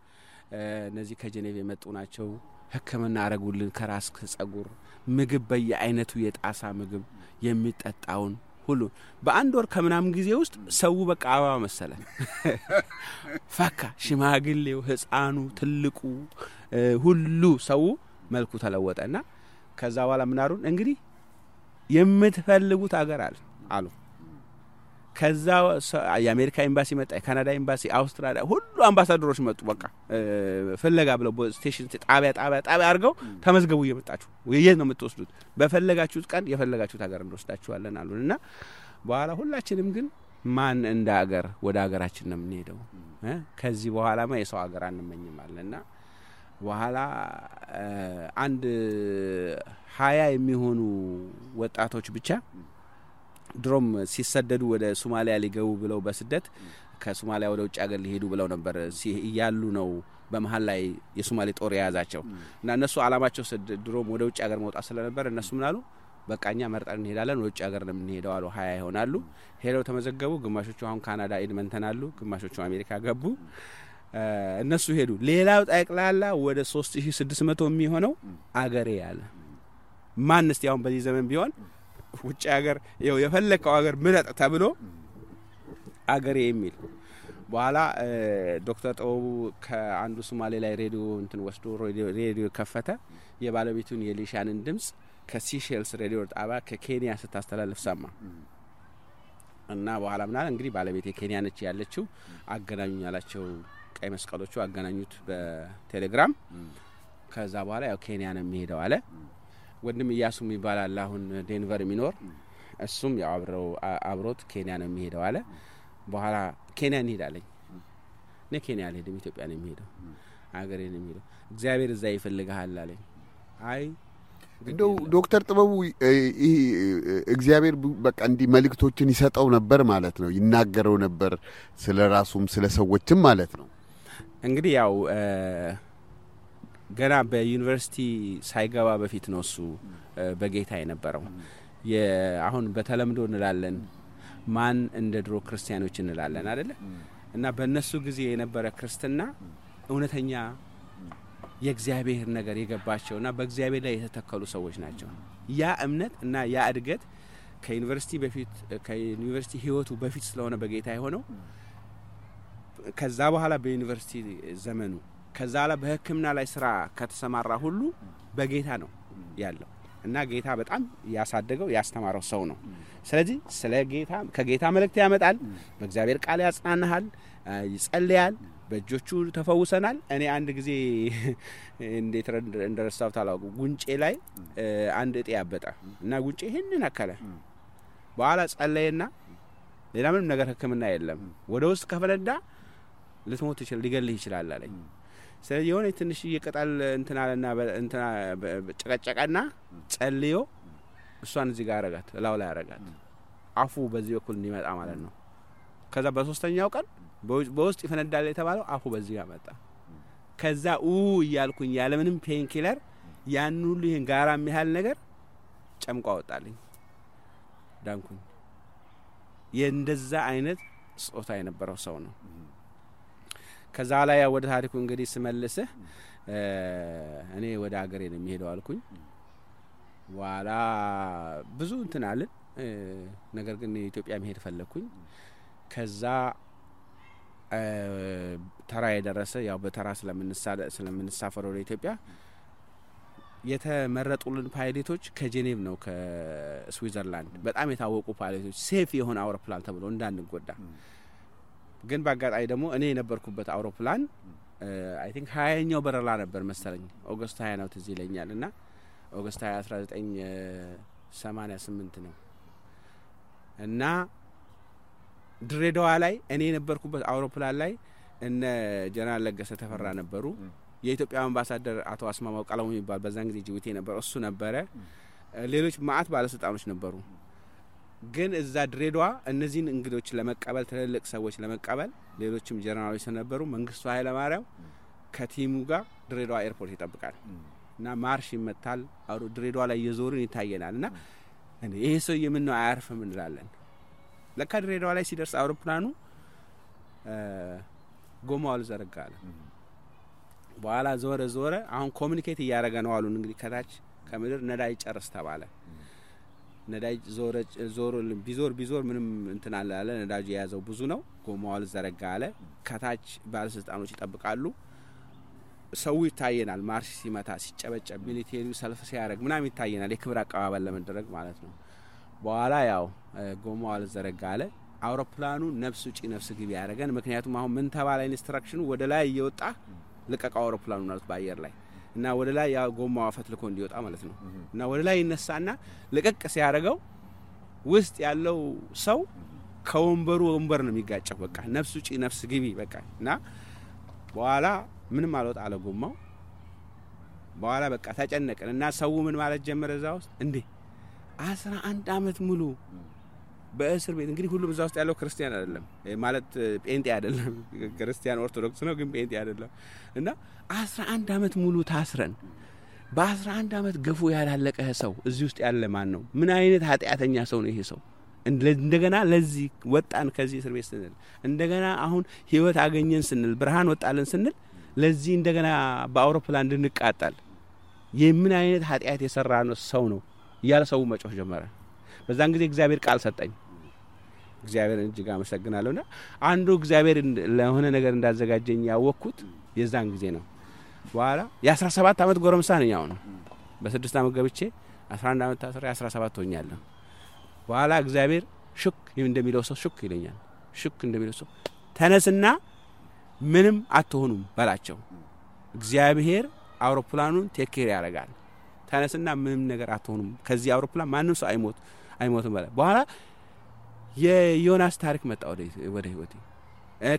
Nazika Geneva Metunacho, Hakaman Aragul, Carascus Agur, Megabay Ainatuyet Asamagum, Yemit at town. Hulu, but Andor Kamanam Gizeust, Sauba Kawa Masala Faka, Shimagil, his Anu, Teluku, Hulu, Sau, Melkutala Watana, Kazawala Mnarun, Angri Yemit Fellegut Agaral, Alu Kazawa, America Embassy, Canada Embassy, Australia, Hulu Ambassador Roshmatwaka, Fellegablo stations at Abbott, Abbott, Abargo, Thomas Gawim Tachu. We are not to do. Befellegachus can't you fellegachus agarno statue and aluna, while a whole lachinum man and dagger would agarachinum needle. Eh, Kaziwala may so agaran minimalena. Wahala and higher mihunu wet atochbicha. Drum sisaded with a Somalia Ligo below Bassedet, Casumala or Chagali below number, see Yaluno, Bamhalai, Yasumalit or Yazacho. Nanaso Alamacho said the drum with Chagamot Asalaber and Nasumalo, Bacanya Mart and Hidalan, which Agarnam Nido or High Honalu, Hero Tamazago, Gumasho, Canada, Edmontanalu, Gumasho, America Gabu, Nasuhedu, laid out Aklala, where the source is a decimato Mihono, Agareal. Man is the Ombudsman and beyond. Which agar you have like agar minute tablo agar emil. Wala Doctor O and Somali radio and West Radio Radio Cafeta, Yabala between Yelishan and Dims, كسيشيلس راديو تابع ككينيا ستاستلالف سما أنا وعلمنا أن قريب على بيت كينيا نتشي على شو عجناني على شو كأي مسقلة شو عجنانيوت بتليجرام كزبالة أو كينيا نميده على ودم ياسومي بالا لهون دينفر مينور السوم يعبروا عبرت كينيا نميده على بحالا كينيا نيدا لين نكينيا لين دميتو بيعني ميده عجري نميده زاير زايف اللي جهال لين أي دو دكتور تبغى إخبار بق عندي ملك توجني سات أو نبر مالتنا يناجر أو نبر سلا راسهم سلا سوتهم مالتنا. إنجري أو جرب يونيفرسيتي سايجوا بفتنوسو بقيتها نبرهم. يا عهون بتلمدون لالن مان إندرو كريستيانو تجن لالن أردا. نبنسو جزية نبر كريستنا ونتهنيا. يجزاهبه نجار يجباشوا نا بجزاهبه لا يتكلوا سويش ناتشوا يا أمنت نا يا أرجت كيونيفرسيتي بفيت كيونيفرسيتي هو تو بفيت سلونا بقيتها هونو كذابه على بيونيفرسيتي زمنه كذابه بهكمنا على إسراء كتسماره هلو بقيتهانو يلا نا قيتها بتعم يا صدقوا يا استمروا سوونو سلادي سلا قيتها كقيتها ملك تعمد عن بجزاهير كعلي أصلا نهال يسأل يال بجوتشو تفوسنا أنا عندك زي إن ترند إن درستوا على قنّش إلي عندك يابتها نا قنّش هننا كله بعلاش علينا لنعمل نجارة كمنا يلهم ودوس كفلنا دا لسموت يشل رجال ليش لا لا لين سريون يتنشي يقطع إنتنا لنا إنتنا بتشك تشكنا تسليو سوان زجاجة رجت لا ولا رجت عفو بزيو كل نيمة عملنا كذا بسوستني أوكان بوز بوز إفنا الدالة تبالو أخو بزيها متى كذا أو يالكون ياله منهم بين كيلر يانولي هنقارا مهال نجار كم قاوت عليه دامكون يندزا عينت صوتين بروسونه كذا على يا ود هاريكون قدي سملسه أنا ود عقرين مهدو هالكون ولا بزون تنعلن نجار كني توبيا مهد فلكون كذا ترى دراسة يا بترى سلام من السادة سلام من السفر ولا تبيع يته مرة تقولن بايليتوج كجنيف نو كسويسرلاند بتأمي تاوقو بايليتوج سيفي هون أورا بلان تبلون دان نقوله جن بعد أيدمو أنا نبركو بت أورا بلان I think هاي نيو برلان نبر مثلاً أغسطس هاي نو تزيلني علىنا أغسطس هاي أثرت إني سامانة سمنتنا إننا دريدو علي أني نبركو بس أوروبا علي إن جنرال لجسة تفرّن نبرو يتوقع عن بسادر عطوا اسمه ما قالوا مين بالبزنجي جوتين نبر أصلا نبره ليش ما عت بعد ست عامش نبرو جن إذا دريدوا النزين إنجلوش لما قبل ترى لجسة وش لما قبل ليش من جنرال وش نبرو من قصوى هلا مارو كتيموجا دريدوا إيربورت يتبقى نا مارشي مثال أو دريدوا على يزورني تاينا لنا يعني إيه سوي منه عارف من رالن لكن الرئيس على سيدرس أوروبانو قموا الزرق على، وعلى زور زوره عن كومينيكيت يارجعنا على نجري كذاش كمدر ندايج أرستاب على، ندايج زور زور بزور بزور منهم إنتنا على ندايج يازو بزونو قموا الزرق على كذاش بعض أنو شيء تبقى علو سوي تاين على مارش سيما تاسي جبهة جبهة ميليتيري وسالفة سيارك منامي تاين على كبرك أول من درج مالتنا. وعلى ياو قوموا على الزرقالة أوروبلانو نفسه شيء نفسه كبير عرقان مكنياتهم معهم منتهى على إنستراكشن ودلا يوتع لك أوروبلانو نرد باير لي إنه ودلا يا قوموا عفت لكون ديوت عملتنا إنه ودلا ينسانا لك كسيارجو وست يالله سو كومبرو كومبرنا ميجات شق بكه نفسه شيء نفسه كبير بكه نا وعلى من معلوت على قوموا وعلى بكه تجنك الناس سووا من معلوت جمر زاوس عندي عشرة أنت عملت ملو بأسر بين كل كله بزوجته على كريستيان أدلهم مالت بأنتي أدلهم كريستيان أرثوذكس ناقم بأنتي أدلهم إنه عشرة أنت عملت ملو تحسرن بعشرة أنت عملت قفوا يا هلك هسوا زوجت أدلهم عنه من أين تحت أتني هسوني هسوا إن لندجنا لذيك وقت أن كذي سر بيستنل لندجنا أهون هو تعجنين سنل البرهان وقت على سنل لذين لندجنا بأوروبا لندنك أتل يمن أين تحت أتي سرعان السونو يالا سووا ما تروح جمرة بس عندك إخبار كأل ساتين إخبار إن جيكام سكنا لونا عندك إخبار إن لهونا نقدر نتزوج جنيا وقت يزعج زينه وارا يا سر سبعة تامت قرم ساني ياون بس تستعمل قبيتشي አስራ አንድ አመት አስራ አስራ ሰባት ሆኛለሁ በኋላ እግዚአብሔር ሹክ እንደሚለው ሰው ሹክ ይለኛል ሹክ እንደሚለው ሰው ተነስና ምንም አትሆኑም ባላቸው እግዚአብሔር አውሮፕላኑን ቴክሪ ያረጋል ተነስና ምንም ነገር አትሆኑም ከዚህ አውሮፕላን ማንንም ሰው አይሞት አይሞትም ባላ በኋላ የዮናስ ታሪክ መጣ ወደ ወደ ህይወቴ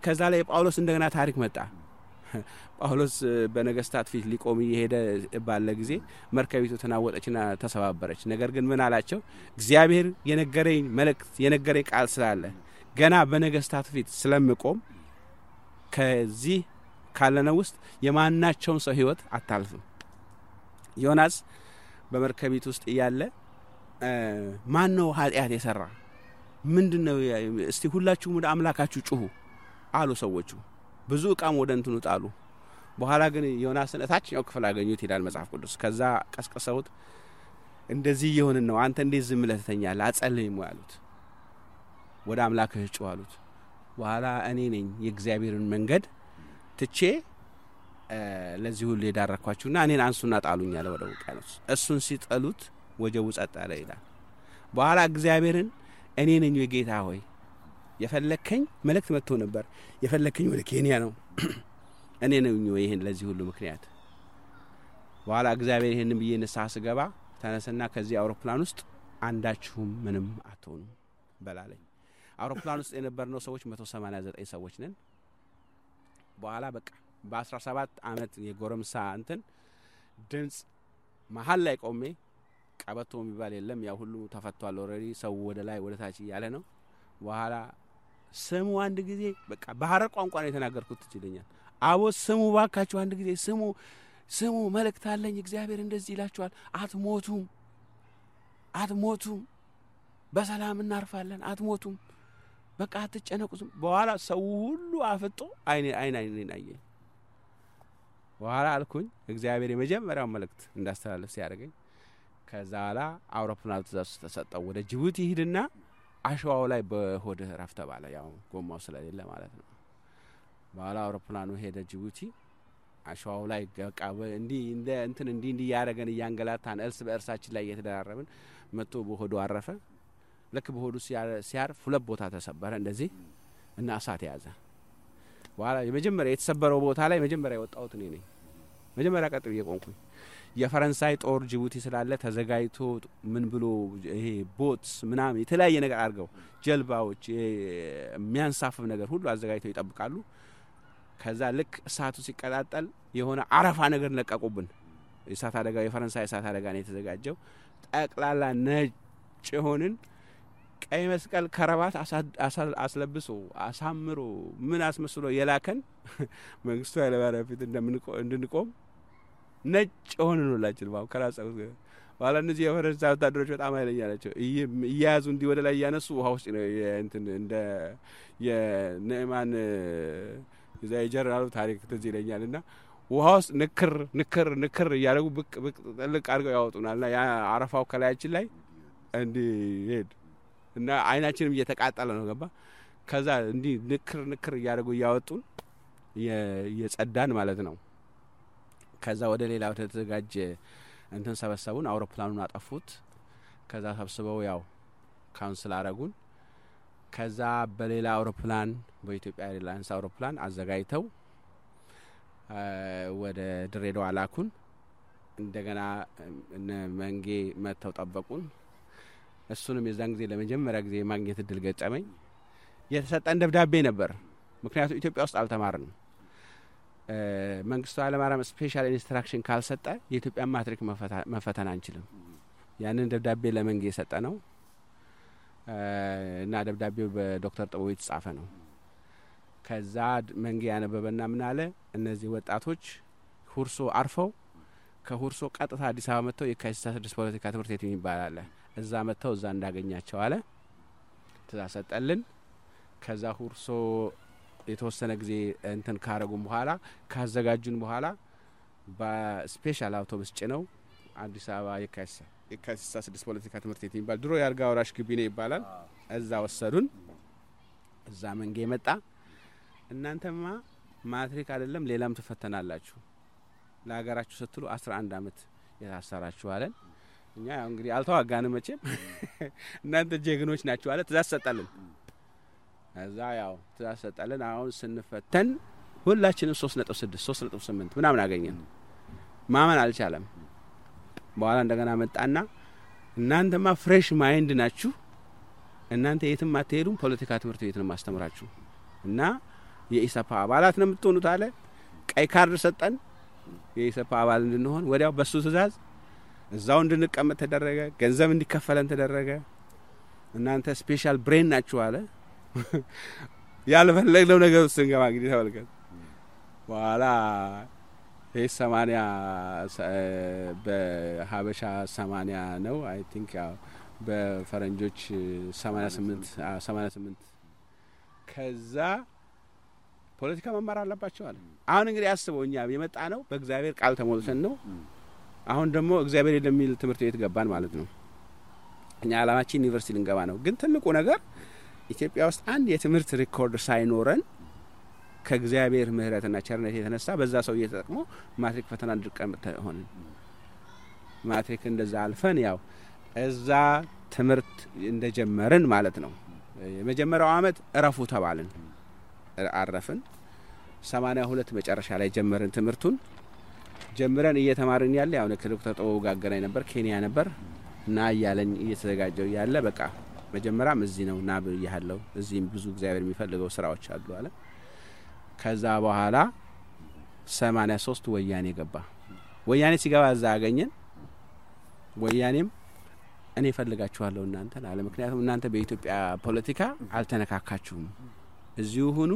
ከዛ ላይ ጳውሎስ እንደገና ታሪክ መጣ ጳውሎስ በነገስታት ፊት ሊቆም ይሄደ ባለ ጊዜ መርከቢቱ ተናወጠችና ተሰባበረች ነገር ግን ምን አላቸው እግዚአብሔር የነገረኝ መልእክት የነገረኝ ቃል ስላለ ገና በነገስታት ፊት ስለምቆም ከዚህ ካለነው ውስጥ የማናቸውን ሰው ህይወት አታልፉ ዮናስ በመርከቢቱ ውስጥ ያለ ማን ነው ኃጢአት የሰራ ምንድነው እስቲ ሁላችሁም ወደ አምላካችሁ ጩሁ አሉ ሰዎቹ ብዙ ቃም ወደ እንትኑ ጣሉ በኋላ ግን ዮናስን እታችኛው ክፍል አገኙት ይላል መጽሐፍ ቅዱስ ከዛ ቀስቀሰውት እንደዚህ ይሆን ነው አንተ እንዴ ዝም ለተኛል አጸልይም ያሉት ወደ አምላክህ ጩህ አሉት በኋላ እኔ ነኝ የእግዚአብሔርን መንገድ ትቼ ለዚህ ሁሉ ዳራኳችሁና እኔን አንሱና ጣሉኝ አለ ወደ ወቃሉት እሱን ሲጠሉት ወጀው ጻጣለ ይላል በኋላ እግዚአብሔርን እኔ ነኝ የጌታ ሆይ የፈለከኝ መልእክት መጥቶ ነበር የፈለከኝ ወደ ኬንያ ነው እኔ ነኝ ይሄን ለዚህ ሁሉ ምክንያት በኋላ እግዚአብሔር ይሄንን በየነሳ ስገባ ተነሰና ከዚህ አውሮፕላን ውስጥ አንዳችሁ ምንም አትሆኑ በላለኝ አውሮፕላን ውስጥ የነበርነው ሰዎች መቶ ሰማንያ ዘጠኝ ሰዎች ነን በኋላ በቃ በ17 አመት የጎረምሳ እንትን ድንጽ መሐል ላይ ቆሜ ቀበቶ የሚባል የለም ያ ሁሉ ተፈቷል ኦሬዲ ሰው ወደ ላይ ወደ ታች ያለ ነው በኋላ ስሙ አንድ ጊዜ በቃ በሐረር ቋንቋ ነው የተናገርኩት ይችላል አቦ ስሙ ባካችሁ አንድ ጊዜ ስሙ ስሙ መልእክት አለኝ እግዚአብሔር እንደዚህ ይላችኋል አትሞቱም አትሞቱም በሰላም እናርፋለን አትሞቱም በቃ አትጨነቁም በኋላ ሰው ሁሉ አፍጦ አይኔ አይኔ አይኔ አይኔ በኋላ አልኩኝ እግዚአብሔር የመጀመሪያው መልእክት እንዳስተላለፍ ሲያደርገኝ ከዛላ አውሮፕላን ተዛስ ተሰጣው ወደ ጅቡቲ ሄድና አሽዋው ላይ በሆደ ራፍ ተባለ ያው ጎማው ስለሌለ ማለት ነው ባላ አውሮፕላኑ ሄደ ጅቡቲ አሽዋው ላይ ጋቃበ እንዲ እንደ እንትን እንዲ እንዲ ያረገን ያንገላታን እርስ በእርሳችን ላይ የተደራረብን መጥቶ በሆዱ አረፈ ለክ በሆዱ ሲያርፍ ሁለት ቦታ ተሰበረ እንደዚህ እና አሳት ያዘ ባላ የመጀመሪያ የተሰበረው ቦታ ላይ መጀመሪያ ወጣውት እኔ ነኝ መጀመሪያ ቀጥብ የቆንኩኝ የፈረንሳይ ጦር ጅቡቲ ስላለ ተዘጋይቶ ምን ብሎ ይሄ ቦትስ ምናምን የተለያየ ነገር አርገው ጀልባዎች የሚያንሳፈፍ ነገር ሁሉ አዘጋጅተው ይጠብቃሉ ከዛ ልክ ሰዓቱ ሲቀጣጣል የሆነ አረፋ ነገር ለቀቁብን የሳት አደጋ የፈረንሳይ ሳት አደጋ ነው የተዘጋጀው ጠቅላላ ነጭ ሆነን ቀይ መስቀል ከረባት አስለብሶ አሳምሮ ምን አስመስሎ የላከን መንግስቱ ያለባረፊት እንደምንቆ እንድንቆም ነጭ ሆነንላችሁ ባው ከራሳው ባላ ንጂ የፈረንሳይ ወታደሮች በጣም አይለኛላችሁ ይያዙ እንዲ ወደ ላይ ያነሱ ውሃውስ ነው እንትን እንደ የነማን የዛይ ጀራሉ ታሪክ ተዚለኛልና ውሃውስ ንክር ንክር ንክር ያለው ብቅ ብቅ ጥልቅ አድርገው ያወጡናልና ያ አረፋው ከላያችን ላይ እንዲ ሄድ እና አይናችንም እየተቃጠለ ነው ገባ ከዛ እንዲ ንክር ንክር ያደርጉ ያወጡን የጸዳን ማለት ነው ከዛ ወደ ሌላ ወደ ተጋጀ እንተን ሰበሰቡን አውሮፕላኑን አጠፉት ከዛ ሰብስበው ያው ካውንስል አረጉን ከዛ በሌላ አውሮፕላን በኢትዮጵያ ኤርላይንስ አውሮፕላን አዘጋጅተው ወደ ድሬዳዋ አላኩን እንደገና መንጌ መተው ተጠበቁን እሱንም የዛን ጊዜ ለመጀመሪያ ጊዜ ማግኘት እድል ገጠመኝ የተሰጠን ደብዳቤ ነበር ምክንያቱም ኢትዮጵያ ውስጥ አልተማርንም መንግስቱ አለማራም ስፔሻል ኢንስትራክሽን ካልሰጠ የኢትዮጵያ ማትሪክ መፈተን አንችልም ያንን ደብዳቤ ለመንጌ ሰጠ ነው እና ደብዳቤው በዶክተር ጥቦይ የተጻፈ ነው ከዛ መንጌ ያነበበና ምን አለ እነዚህ ወጣቶች ሁርሶ አርፈው ከሁርሶ ቀጥታ አዲስ አበባ መጥተው የካይሳስ ፖለቲካ ትምህርት ቤት ይባላል እዛ መተው እዛ እንዳገኛቸው አለ ተዛሰጠልን ከዛ ሁርሶ የተወሰነ ጊዜ እንትን ካረጉም በኋላ ካዘጋጁን በኋላ በስፔሻል አውቶቡስ ጭነው አዲስ አበባ የካይሳ የካይሳስ ፖለቲካ ትምህርት ቤት ይባላል ድሮ ያርጋ ወራሽ ግቢ ነው ይባላል እዛ ወሰዱን እዛ መንገ የመጣ እናንተማ ማትሪክ አይደለም ሌላም ተፈተናላችሁ ለሀገራችሁ ስትሉ አስራ አንድ አመት የታሰራችሁ አለን Yeah, I'm hungry. I'll talk again. I'm cheap. Not the Jaganosh natural. That's a talent. As I am, that's a talent. I own sin for ten. Who latching a saucelet of the saucelet of cement. When I'm nagging in Mamma Alchalam. Balandaganam and Anna. Nanda ma fresh mind in Achu. And Nanta eaten materium politicatum to eat in Master Rachu. Na, ye is a pavalatnum tunutale. I carry Satan. Ye is a pavalan no one. Where Basusas? Zound in the Kamatadaraga, Genzam in the Kafalantadaraga, and Nanta special brain natural. Yalavan Leglonago Singamag. Voila, hey Samania Habesha Samania. No, I think Faranjuch Samana Cement, Samana Cement Kaza Political Marala Pachuan. I'm angry as the one you met Anno, but Xavier Altamolson. No. አሁን ደግሞ እግዚአብሔር ለሚል ትምርት ቤት ገባን ማለት ነው እኛ አላማችን ዩኒቨርሲቲ ልንገባ ነው ግን ትልቁ ነገር ኢትዮጵያ ውስጥ አንድ የትምርት ሪኮርድ ሳይኖረን ከእግዚአብሔር ምህረትና ቸርነት የተነሳ በዛ ሰው እየተጠቅሞ ማትሪክ ፈተና ድርቀም ተሆነ ማትሪክ እንደዛ አልፈን ያው እዛ ትምርት እንደጀመረን ማለት ነው የመጀመሪያው አመት እረፉ ተባልን አረፈን eighty-two መጨረሻ ላይ ጀመረን ትምርቱን ጀምረን እየተማርን ያለ ያው ለክልክ ተጠወው ጋገናይ ነበር ኬንያ ነበር እና ያያለኝ እየተዘጋጀው ያለ በቃ መጀመሪያም እዚ ነው ናብ ይያለው እዚም ብዙ እግዚአብሔር የሚፈልገው ስራዎች አሉ አለ ከዛ በኋላ eighty-three ወያኔ ገባ ወያኔ ሲገባ እዛ አገኘን ወያኔም እኔ ፈልጋችኋለሁ እናንተ አለ ምክንያቱም እናንተ በኢትዮጵያ ፖለቲካ አልተነካካችሁም እዚሁ ሆኑ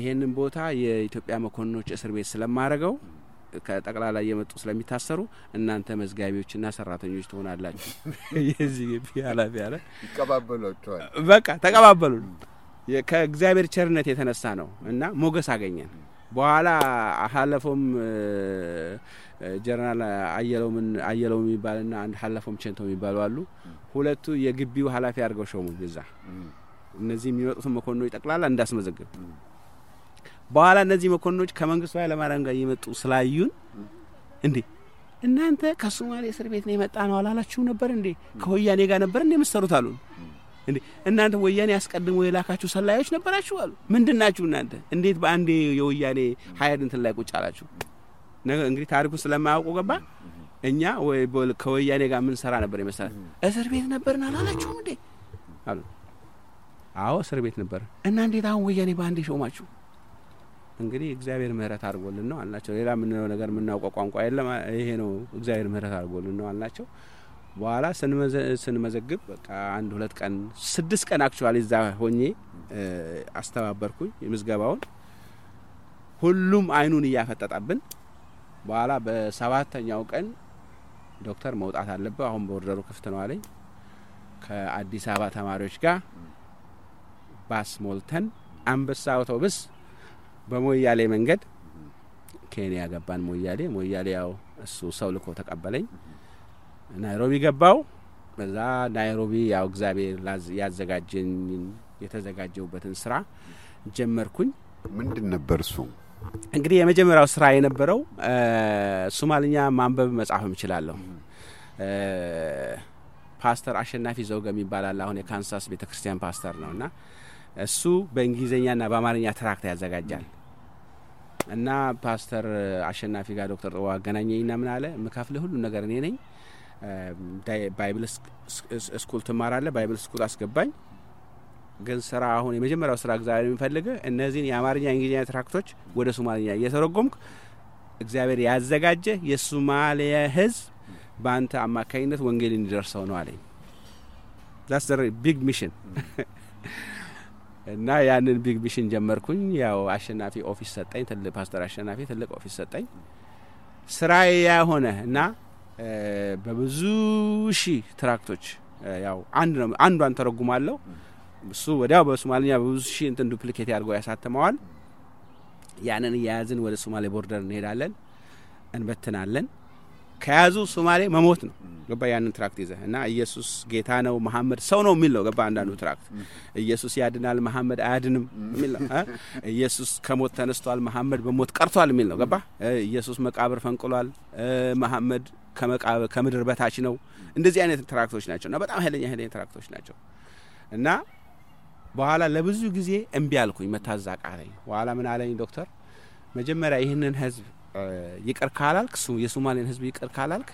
ይሄንን ቦታ የኢትዮጵያ መኮንኖች እስር ቤት ስለማረገው ከጠቅላላ የመጡ ስለሚታሰሩ እናንተ መዝጋቢዎችና ሰራተኞች ተሆናላችሁ የዚህ ቢያላ ቢያላ ይቀባበሉታል በቃ ተቀባበሉን ከእግዚአብሔር ቸርነት የተነሳ ነው እና ሞገስ አገኘን በኋላ አሐለፎም ጀነራል አየለው ምን አየለው የሚባልና አንድ ሐለፎም ቸንቶ የሚባለው አሉ ሁለቱ የግቢው ሐላፊ አድርገው ሾሙ በዛ እነዚህ የሚወጡት መኮንኖች ጠቅላላ እንዳስመዘገቡ በኋላ እነዚህ መኮንኖች ከመንግስቱ ኃይለማርያም ጋር እየመጡ ስላዩን እንዴ እናንተ ከሶማሌ እስር ቤት ነው የመጣነው አላላችሁ ነበር እንዴ ከወያኔ ጋር ነበር እንዴ መስሩት አሉን እንዴ እናንተ ወያኔ አስቀድሞ የላካችሁ ሰላዮች ነበራችሁ አሉ ምንድናችሁ እናንተ እንዴት በአንዴ የወያኔ ኃይል እንትን ላይ ቁጭ አላችሁ ነገር እንግዲህ ታሪኩ ስለማያውቁ ገባ እኛ ወይ ከወያኔ ጋር ምን ሰራ ነበር የመሰለ እስር ቤት ነበርና አላላችሁ እንዴ አሉ አዎ እስር ቤት ነበር እና እንዴት አሁን ወያኔ በአንዴ ሾማችሁ እንግዲህ እግዚአብሔር ምህረት አድርጎልን ነው አላችሁ ሌላ ምን ነው ነገር ምን አውቀው ቋንቋ የለም ይሄ ነው እግዚአብሔር ምህረት አድርጎልን ነው አላችሁ በኋላ ስንመዘግብ በቃ አንድ ሁለት ቀን ስድስት ቀን አክቹአሊ እዛ ሆኜ አስተባበርኩኝ የምዝገባውን ሁሉም አይኑን ያፈጠጣብን በኋላ በሰባተኛው ቀን ዶክተር መውጣት አለበት አሁን ቦርደሩ ክፍት ነው አለኝ ከአዲስ አበባ ተማሪዎች ጋር ባስ ሞልተን አንበሳ አውቶቡስ በሞያሌ መንገድ ኬንያ ገባን ሞያሌ ሞያሌ ያው እሱ ሰው ልኮ ተቀበለኝ ናይሮቢ ገባው በዛ ናይሮቢ ያው እግዚአብሔር ያዘጋጀኝ የተዘጋጀውበትን ስራ ጀመርኩኝ ምንድን ነበር እሱ እንግዲህ የመጀመሪያው ስራ የነበረው ሶማሊኛ ማንበብ መጻፍም ይችላልው ፓስተር አሸናፊ ዘውገም ይባላል አሁን የካንሳስ ቤተክርስቲያን ፓስተር ነውና እሱ በእንግሊዘኛና በአማርኛ ትራክት ያዘጋጃል እና ፓስተር አሸናፊ ጋር ዶክተር ጦዋ ገናኘኝና ምን አለ መካፍለ ሁሉ ነገር እኔ ነኝ ባይብል ስኩል ተማራለ ባይብል ስኩል አስገባኝ ግን ስራ አሁን የመጀመሪያው ስራ እግዚአብሔር የሚፈልገ እነዚህን የአማርኛ እንግሊዘኛ ትራክቶች ወደ ሶማሊኛ እየተረጎምኩ እግዚአብሔር ያዘጋጀ የሶማሊያ ህዝብ ባንተ አማካይነት ወንጌል እንዲደርሰው ነው አለኝ that's the big mission እና ያንን ቢግ ቢሽን ጀመርኩኝ ያው አሸናፊ ኦፊስ ሰጣኝ ተለ ፓስተር አሸናፊ ተለቀ ኦፊስ ሰጣኝ ስራዬ ያሆነ እና በብዙ ሺ ትራክቶች ያው አንድ አንዷን ተረጉማለሁ እሱ ወዲያው በሶማሊኛ በብዙ ሺ እንትን ዱፕሊኬት ያርጎ ያሳተመዋል ያንን ያያዝን ወደ ሶማሌ ቦርደር እንሄዳለን እንበትናለን ከያዙ ሶማሌ መሞት ነው ገባ ያንን ትራክት ይዘ እና ኢየሱስ ጌታ ነው መሐመድ ሰው ነው የሚል ነው ገባ አንዳንዱ ትራክት ኢየሱስ ያድናል መሐመድ አያድንም የሚል ነው ኢየሱስ ከሞት ተነስቷል መሐመድ በሞት ቀርቷል የሚል ነው ገባ ኢየሱስ መቃብር ፈንቅሏል መሐመድ ከምድር በታች ነው እንደዚህ አይነት ኢንተራክቶች ናቸውና በጣም ኃይለኛ ኃይለኛ ኢንተራክቶች ናቸው እና በኋላ ለብዙ ጊዜ እንቢ አልኩኝ መታዛቅ አለኝ በኋላ ምን አለኝ ዶክተር መጀመሪያ ይሄንን ህዝብ ይቅር ካላልክ የሶማሊያን ህዝብ ይቅር ካላልክ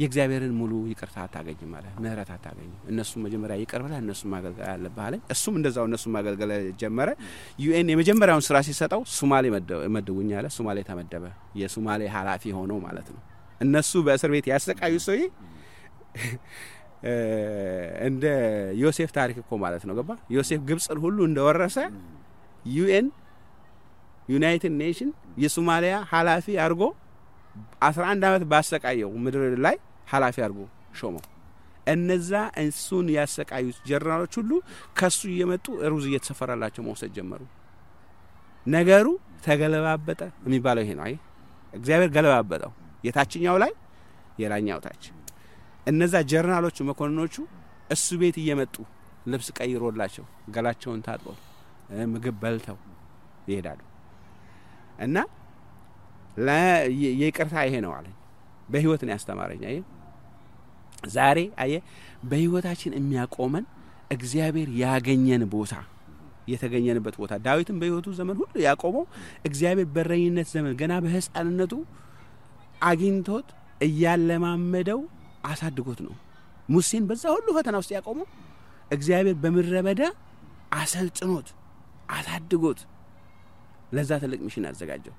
የእግዚአብሔርን ሙሉ ይቅርታ አታገኝም ማለት ምህረት አታገኝም እነሱ መጀመሪያ ይቅር ብለህ እነሱ ማገልገል አለብህ አለኝ እሱም እንደዛው እነሱ ማገልገል ጀመረ ዩኤን የመጀመሪያውን ስራ ሲሰጣው ሶማሌ መደውኛ አለ ሶማሌ ተመደበ የሶማሌ ሐላፊ ሆኖ ማለት ነው እነሱ በእስር ቤት ያስቀያዩ ሰውዬ እንደ ዮሴፍ ታሪክ እኮ ማለት ነው ገባ ዮሴፍ ግብጽን ሁሉ እንደወረሰ ዩኤን ዩናይትድ ኔሽን የሶማሊያ ሐላፊ አርጎ አስራ አንድ አመት ባሰቃየው ምድር ላይ ሐላፊ አርጎ ሾሞ እነዛ እንሱን ያሰቃዩት ጀነራሎች ሁሉ ከሱ እየመጡ ሩዝ እየተሰፈራላቸው መውሰድ ጀመሩ ነገሩ ተገለባበጠ የሚባለው ይሄ ነው አይ እግዚአብሔር ገለባበጠው የታችኛው ላይ የላኛው ታች እነዛ ጀነራሎቹ መኮንኖቹ እሱ ቤት እየመጡ ልብስ ቀይሮላቸው ገላቸውን ታጥበው ምግብ በልተው ይሄዳሉ እና ላ የይቅርታ ይሄ ነው አለኝ በህይወት ነው ያስተማረኝ አይ ዛሬ አይ በህይወታችን የሚያቆመን እግዚአብሔር ያገኘን ቦታ የተገኘንበት ቦታ ዳዊትን በህይወቱ ዘመን ሁሉ ያቆመው እግዚአብሔር በረኝነት ዘመን ገና በህፃንነቱ አግኝቶት እያለማመደው አሳድጎት ነው ሙሴን በዛ ሁሉ ፈተና ውስጥ ያቆመው እግዚአብሔር በመረበዳ አሰልጥኖት አሳድጎት ለዛ ተልክ ሚሽን አዘጋጀው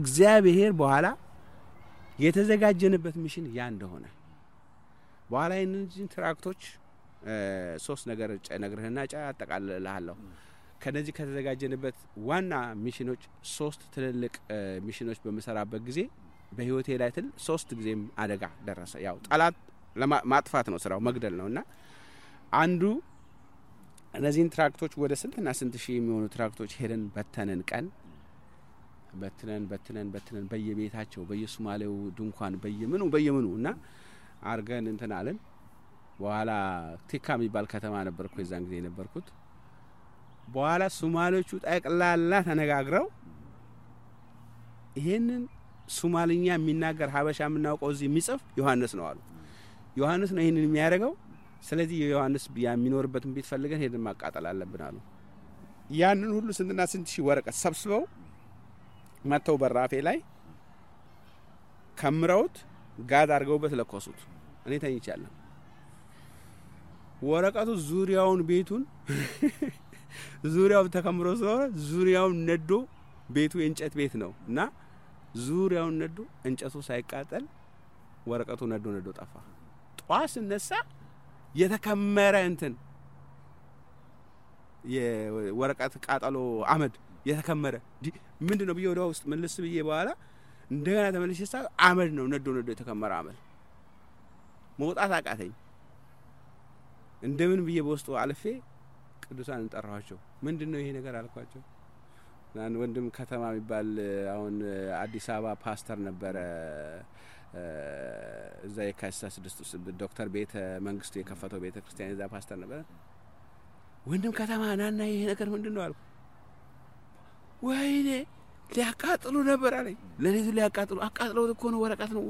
እግዚአብሔር በኋላ የተዘጋጀንበት ሚሽን ያ እንደሆነ በኋላ እነዚህ ትራክቶች ሶስት ነገር ጨነግረህና ጫ አጠቃለላለሁ ከነዚህ ከተዘጋጀንበት ዋና ሚሽኖች ሶስት ትልልቅ ሚሽኖች በመሰራበት ጊዜ በህይወቴ ላይ ትል ሶስት ጊዜም አደጋ ደረሰ ያው ጣላት ለማጥፋት ነው ስራው መግደል ነውና አንዱ እነዚህ ትራክቶች ወደ ስንትና ስንት ሺህ የሚሆኑ ትራክቶች ሄደን በተነን ቀን በትነን በትነን በትነን በየቤታቸው በየሶማሌው ድንኳን በየምኑ በየምኑና አርገን እንተናለን በኋላ ቲካ የሚባል ከተማ ነበርኩ እዛን ጊዜ ነበርኩት በኋላ ሶማሌዎቹ ጠቅላላ ተነጋግረው ይሄንን ሶማሊኛ የሚናገር ሀበሻ ምናውቀው እዚ የሚጽፍ ዮሐንስ ነው አሉ ዮሐንስ ነው ይሄንን የሚያደርገው ስለዚህ ዮሐንስ ያሚኖርበትን ቤት ፈልገን ሄደን ማቃጠል አለብን አሉ ያንን ሁሉ ስንትና ስንት ሺህ ወረቀት ሰብስበው ማተው በራፌ ላይ ከምራውት ጋድ አርገውበት ለቆሱት እኔ ታኝቻለሁ ወረቀቱ ዙሪያውን ቤቱን ዙሪያው ተከምሮ ስለሆነ ዙሪያው ነዶ ቤቱ እንጨት ቤት ነውና ዙሪያው ነዶ እንጨቱ ሳይቃጠል ወረቀቱ ነዶ ነዶ ጠፋ ጧስ ነሳ የተከመረ እንትን የወረቀት ቃጠሎ አመድ የተከመረ ምንድነው ብዬ ወደው ውስጥ መልስ ብዬ በኋላ እንደገና ተመልሼሳ አመድ ነው ነዶ ነዶ የተከመረ አመድ መውጣት አቃተኝ እንደምን ብዬ በውስጡ አልፌ ቅዱሳንን ጠራኋቸው ምንድነው ይሄ ነገር አልኳቸው ናን ወንድም ከተማ የሚባል አሁን አዲስ አበባ ፓስተር ነበር እዛ የካሳስ ድስቱስ ዶክተር ቤተ መንግስቱ የከፈተው ቤተ ክርስቲያን እዛ ፓስተር ነበር ወንድም ከተማ ናና ይሄ ነገር ምንድነው አልኩ ወይኔ ሊያቃጥሉ ነበር አለኝ ለኔ ሊያቃጥሉ አቃጥለው እኮ ነው ወረቀት ነው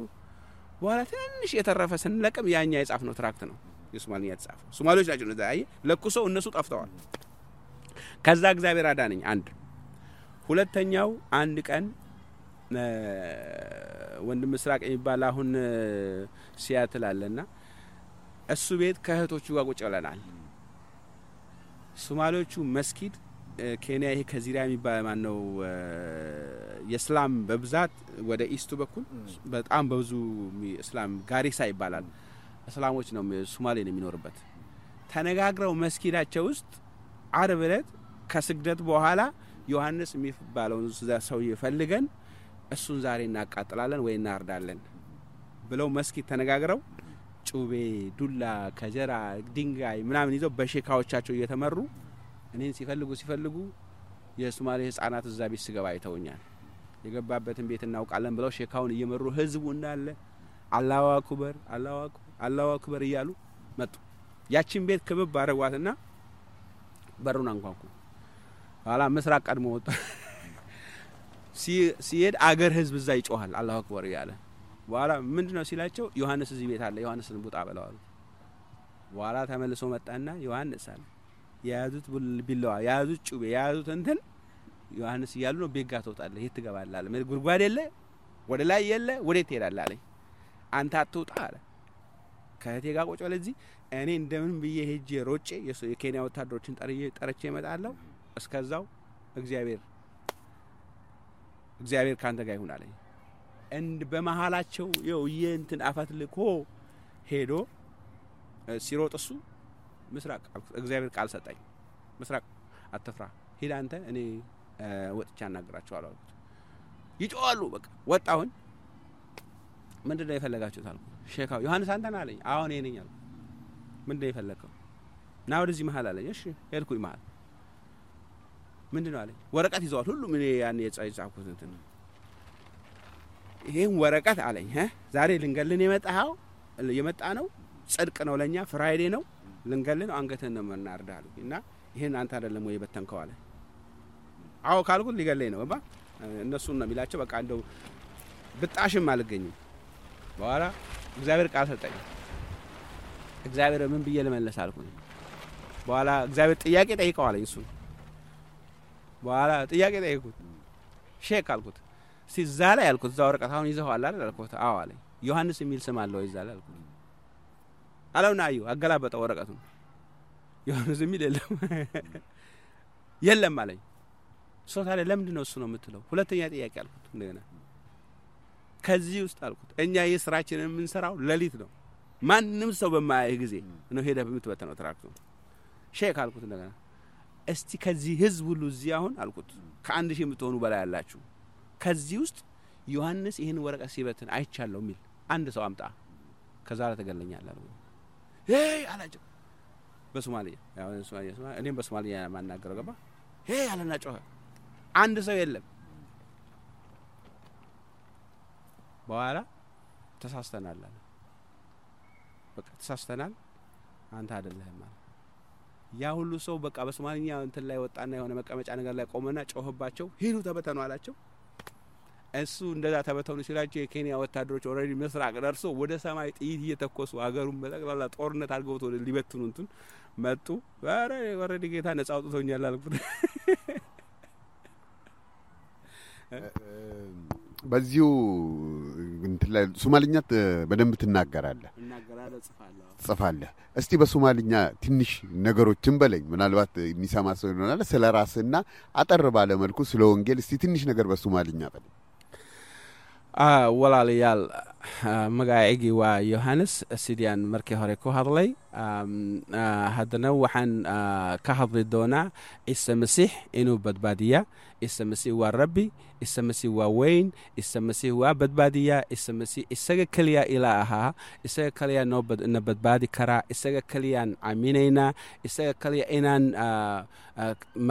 በኋላ ትንሽ የተረፈ ስንለቅም ያኛ የጻፍ ነው ትራክት ነው የሶማሊኛ የጻፍ ሶማሊዎች ናቸው እንደዛ አይ ለኩሶ እነሱ ጠፍተዋል ከዛ እግዚአብሔር አዳነኝ አንድ ሁለተኛው አንድ ቀን ወንድም ምስራቅ የሚባል አሁን ሲያትል አለና እሱ ቤት ከህቶቹ ጋር ቁጭ ብለናል ሶማሌዎቹ መስጊድ ኬንያ ይሄ ከዚራ የሚባል ማን ነው የእስላም በብዛት ወደ ኢስቱ በኩል በጣም በብዙ እስላም ጋሪሳ ይባላል እስላሞች ነው ሶማሌ ነው የሚኖርበት ተነጋግረው መስጊዳቸው ውስጥ አርብ ዕለት ከስግደት በኋላ ዮሐንስ የሚባለው እዛ ሰው ይፈልገን እሱን ዛሬ እናቃጥላለን ወይ እናርዳለን ብለው መስጊድ ተነጋግረው ጩቤ ዱላ ከጀራ ድንጋይ ምናምን ይዘው በሼካዎቻቸው እየተመሩ እኔን ሲፈልጉ ሲፈልጉ የሶማሌ ህፃናት እዛ ቤት ስገባ አይተውኛል የገባበትን ቤት እናውቃለን ብለው ሼካውን እየመሩ ህዝቡ እንዳለ አላሁ አክበር አላሁ አክበር አላሁ አክበር እያሉ መጡ ያቺን ቤት ክብብ አረጓትና በሩን አንኳኩ አላ መስራቅ ቀድሞ ወጣ ሲ ሲሄድ አገር ህዝብ እዛ ይጮሃል አላሁ አክበር ያለ በኋላ ምንድነው ሲላቸው ዮሐንስ እዚህ ቤት አለ ዮሐንስን ቡጣ በለው አሉት በኋላ ተመልሶ መጣና ዮሐንስ አለ ያዙት ቢላዋ ያዙት ጩቤ ያዙት እንትን ዮሐንስ ይያሉ ነው ቤጋ ተውጣለ ይሄ ትገባለ አለ ጉርጓድ የለ ወደ ላይ የለ ወዴት ይላል አለ አንተ አትውጣ አለ ከእቴ ጋር ቆጮ ለዚህ እኔ እንደምን ብዬ ሄጄ ሮጬ የኬንያ ወታደሮችን ጠርዬ ጠርቼ እመጣለሁ እስከዛው እግዚአብሔር እግዚአብሔር ካንተ ጋር ይሁን አለ And በመሃላቸው ይው የእንትን አፈትልኮ ሄዶ ሲሮጥሱ ምስራቅ እግዚአብሔር ቃል ሰጣኝ ምስራቅ አትፍራ ሄዳ አንተ እኔ ወጥቻ እናግራቸው አላውቅም ይጮአሉ በቃ ወጣሁን ምንድነው የፈለጋችሁት አልኩ ሼካው ዮሐንስ አንተና አለኝ አሁን እኔ ነኝ አልኩ ምንድነው የፈለከው ና ወደዚህ መሃል አለኝ እሺ ሄድኩኝ መሃል ምንድነው አለኝ ወረቀት ይዟል ሁሉ ምን ያን የጻይ ጻፍኩት እንትን ይሄን ወረቀት አለኝ ሀ ዛሬ ልንገልን የመጣው የመጣ ነው ጽድቅ ነው ለኛ ፍራይዴ ነው ልንገልን አንገተን ነው እናርዳሉኝና ይሄን አንተ አይደለም ወይ በተንከው አለ አው ካልኩት ሊገለኝ ነው አባ እነሱ ነው ሚላቸው በቃ እንደው ብጣሽም ማልገኝ በኋላ እግዚአብሔር ቃል ሰጠኝ እግዚአብሔር ምን ብዬ ለመለስ አልኩኝ በኋላ እግዚአብሔር ጥያቄ ጠይቀው አለኝ እሱ በኋላ ጥያቄ ጠይቁት ሼክ አልኩት ሲዛላ ያልኩት ዛው ወረቀት አሁን ይዘው አላል አልኩት አው አለኝ ዮሐንስ የሚል ስም አለው ይዛላ አልኩት አላውና አዩ አገላበጠ ወረቀቱን ዮሐንስ የሚል የለም የለም አለኝ ሶታ ለምንድን ነው እሱ ነው የምትለው ሁለተኛ ጥያቄ አልኩት እንደገና ከዚህ ውስጥ አልኩት እኛ የስራችንን ምን ሰራው ለሊት ነው ማንንም ሰው በማያይ ጊዜ ነው ሄደ በሚትበተ ነው ትራክቱ ሼክ አልኩት እንደገና እስቲ ከዚህ ህዝብ ሁሉ እዚህ አሁን አልኩት ከአንድ ሺህ የምትሆኑ በላይ ያላችሁ ከዚህ ውስጥ ዮሐንስ ይሄን ወረቀት ሲበትን አይቻለው ሚል አንድ ሰው አምጣ ከዛ ላይ ተገለኛል አለው ሄይ አላጨ በሶማሊያ ያው ሶማሊያ ሶማሊያ እኔም በሶማሊያ ማናገረው ገባ ሄይ አለና ጮኸ አንድ ሰው የለም በኋላ ተሳስተናል አለ በቃ ተሳስተናል አንተ አይደለህም ማለት ያ ሁሉ ሰው በቃ በሶማሊኛ እንትን ላይ ወጣና የሆነ መቀመጫ ነገር ላይ ቆመና ጮኸባቸው ሄዱ ተበተኑ አላቸው እሱ እንደዛ ተበተኑ ሲላቸው የኬንያ ወታደሮች ኦሬዲ ምስራቅ ደርሶ ወደ ሰማይ ጥይት እየተኮሱ አገሩን በጠቅላላ ጦርነት አድርገውት ወደ ሊበትኑ እንትን መጡ ኧረ ኦሬዲ ጌታ ነጻ አውጥቶኛል አልኩት በዚሁ እንትን ላይ ሶማሊኛ በደንብ ትናገራለህ እናገራለህ ጽፋለህ ጽፋለህ እስቲ በሶማሊኛ ትንሽ ነገሮችን በለኝ ምናልባት የሚሰማሰው ይሆናል ስለራስና አጠር ባለ መልኩ ስለ ወንጌል እስቲ ትንሽ ነገር በሶማሊኛ በለኝ Ah walaalayaal magacaygii waa Yohannes sidaan markii hore ku hadlay hadana waxaan ka hadli doonaa Isa Masiix inuu badbaadiya Isa Masiix waa Rabbi Isa Masiix waa weyn Isa Masiix waa badbaadiya Isa Masiix isaga kaliya ilaaha isaga kaliya noo badbaadi kara isaga kaliya aaminayna isaga kaliya inaan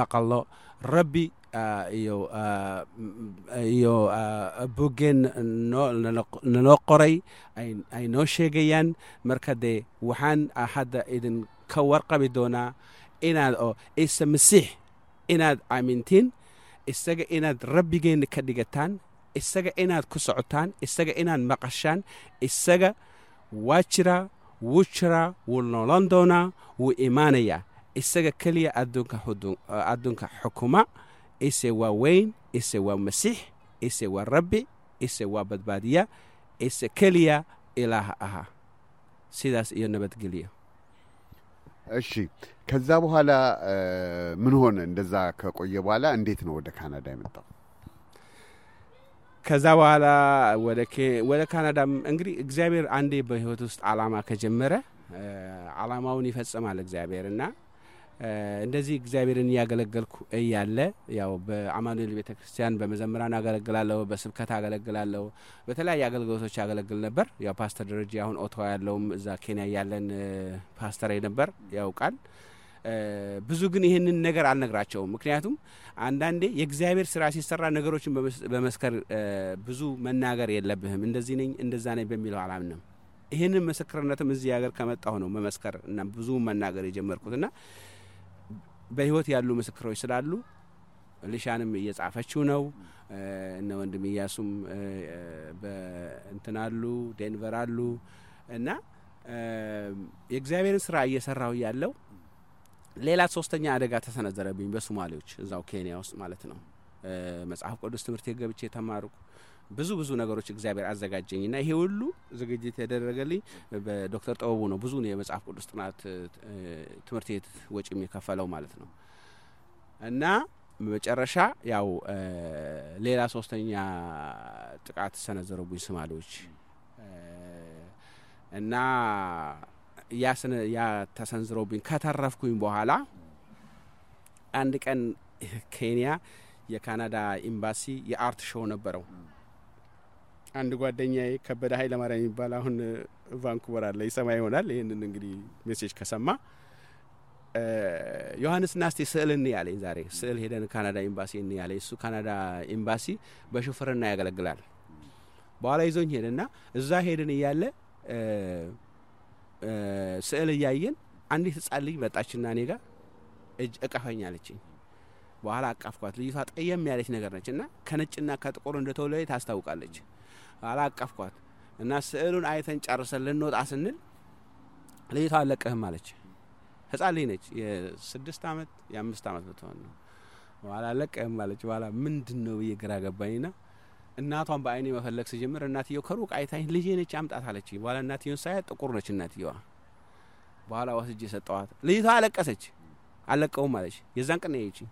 maqallo Rabbi iyo iyo bugen no no qoray ay ay noo sheegayaan marka de waxaan ahada idin ka warqabi doona inaad oo Isa Masiix inaad aamintiin isaga inaad Rabbigeena ka dhigataan isaga inaad ku socotaan isaga inaad maqashaan isaga waajira wuchra wulnolan doona uu iimaanaya isaga kaliya adduunka hudun adduunka xukuma Isa waa weyn, Isa waa Masiix, Isa waa Rabbi, Isa waa badbaadiya, Isa kaliya ilaaha aha. Sidaas iyo nabadgeliyo. Ashi, kaza bhala min hoona indaza ka qoye bhala indeet no wada Canada imta. Kaza bhala wada ke wada Canada ingri Examiner andi bahootust alama ka jemmara, alama wani fatsama Examinerinna. እንደዚህ እግዚአብሔርን ያገለገልኩ እያለ ያው በአማኑኤል ቤተክርስቲያን በመዘምራን አገለግላለሁ በስብከት አገለግላለሁ በተለያየ አገልግሎቶች አገለግል ነበር ያው ፓስተር ደረጃ አሁን ኦቶ ያለው እዛ ኬንያ ያለን ፓስተር ነበር ያውቃል ብዙ ግን ይሄንን ነገር አልነግራቸውም ምክንያቱም አንዳንዴ የእግዚአብሔር ስራ ሲሰራ ነገሮችን በመስከር ብዙ መናገር የለብህም እንደዚህ ነኝ እንደዛ ነኝ በሚል ዓለም ነው ይሄንን መስክርነትም እዚህ ያገር ከመጣው ነው መስከር እና ብዙ መናገር የጀመርኩትና በህይወት ያሉ መስክሮች ስላሉ لشانم يزعفتشو نو إنه عندما ياسم بانتنالو دينفرالو إنه يجزاء سرعة يسرعه يالله ليلة صوستني على قاعد سنة زرابين بس مالوش زاو كينيا وس مالتنا مسأحب قدر استمرتي قبل شيء تمارك بزو بزو نقولش إجزاء عز قاعد جينا هيولو زوجتي تدرجلي بدكتور أبونا بزوني مسأحب قدر استمرت تمرتي وجه ميكافلو مالتنا إنه متجرشة ياو ليلة صوستني على قاعد سنة زرابين سمالوش نا يا سن يا تسنزرو بين كترف كوين بحالا عندك أن كينيا يا كندا إمباسي يا أرت شو نبرو عندك ودنيا كبر هاي لما رأي بالا هون فانكوفر ليس ما يهونا لين نقدر مسج كسمة يوهانس ناس تسألني على إنزاري سأل هيدا كندا إمباسي إني على سو كندا إمباسي بشوفر الناقل الجلال بالا يزون هيدنا الزاهيدن يلا سأل ياين عندي تسألني بتأشرنا نيجا أكفيني على شيء وعلى أكفقات لي فات أيام يعرفنا كنا كنا كنا كنا كتقولون رتولي تحسوا كالج على أكفقات الناس سألون أيضاً أرسل لنا وتعسلنا لي ثالك أهم على شيء هسألينك يا سدس تعمد يا مستعمد بتوانه وعلى لك أهم على شيء وعلى من دنو يقرأ بيننا الناتو عم بعيني مفلك سجمر الناتيو كروك عيتين لجيني كامت أثالة شيء ولا الناتيو سعد أقرنش الناتيوه ولا واسجي ستوات ليه ثالك أسج على كوم هذا شيء يزانك نيجي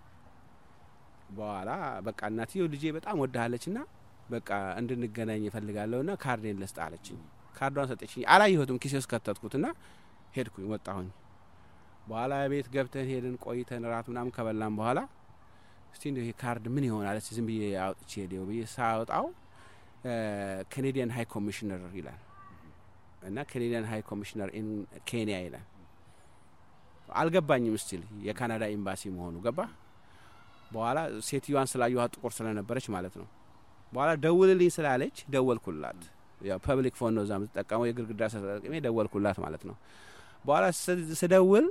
ولا بق الناتيو لجيه بتأمر ده على شيء نا بق عندنا الجناين يفلق على لنا كارين لست على شيء كاردون ستشيء على يهودم كيسوس كتات كتنا هيركوي متعون ولا بيت جبتن هيرن قويتن راتم نام كبلان بحالا استنده هي كارد مني هون على سيزن بيه أو شيء ده وبيه ساوت أو كنديان هاي كوميشنر إيلان أنا كنديان هاي كوميشنر إن كينيا إيلان على جباني مستيل يا كندا إمباسي مهونو جبا بوالا سيتيوان سلايو هات قرصلنا برش مالتنا بوالا دول اللي سلالج دول كلات يا public phone نظام تكامو يقدر دراسة كمية دول كلات مالتنا بوالا سد سدول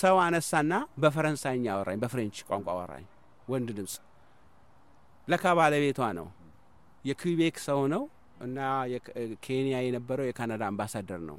سو عن السنة بفرنسيين يا وراي بفرنش قام قوارين وندمس لكاب على بيتوانو يكويبيك سونو إنه يك كينيا ينبرو يكندا أمباسادرنو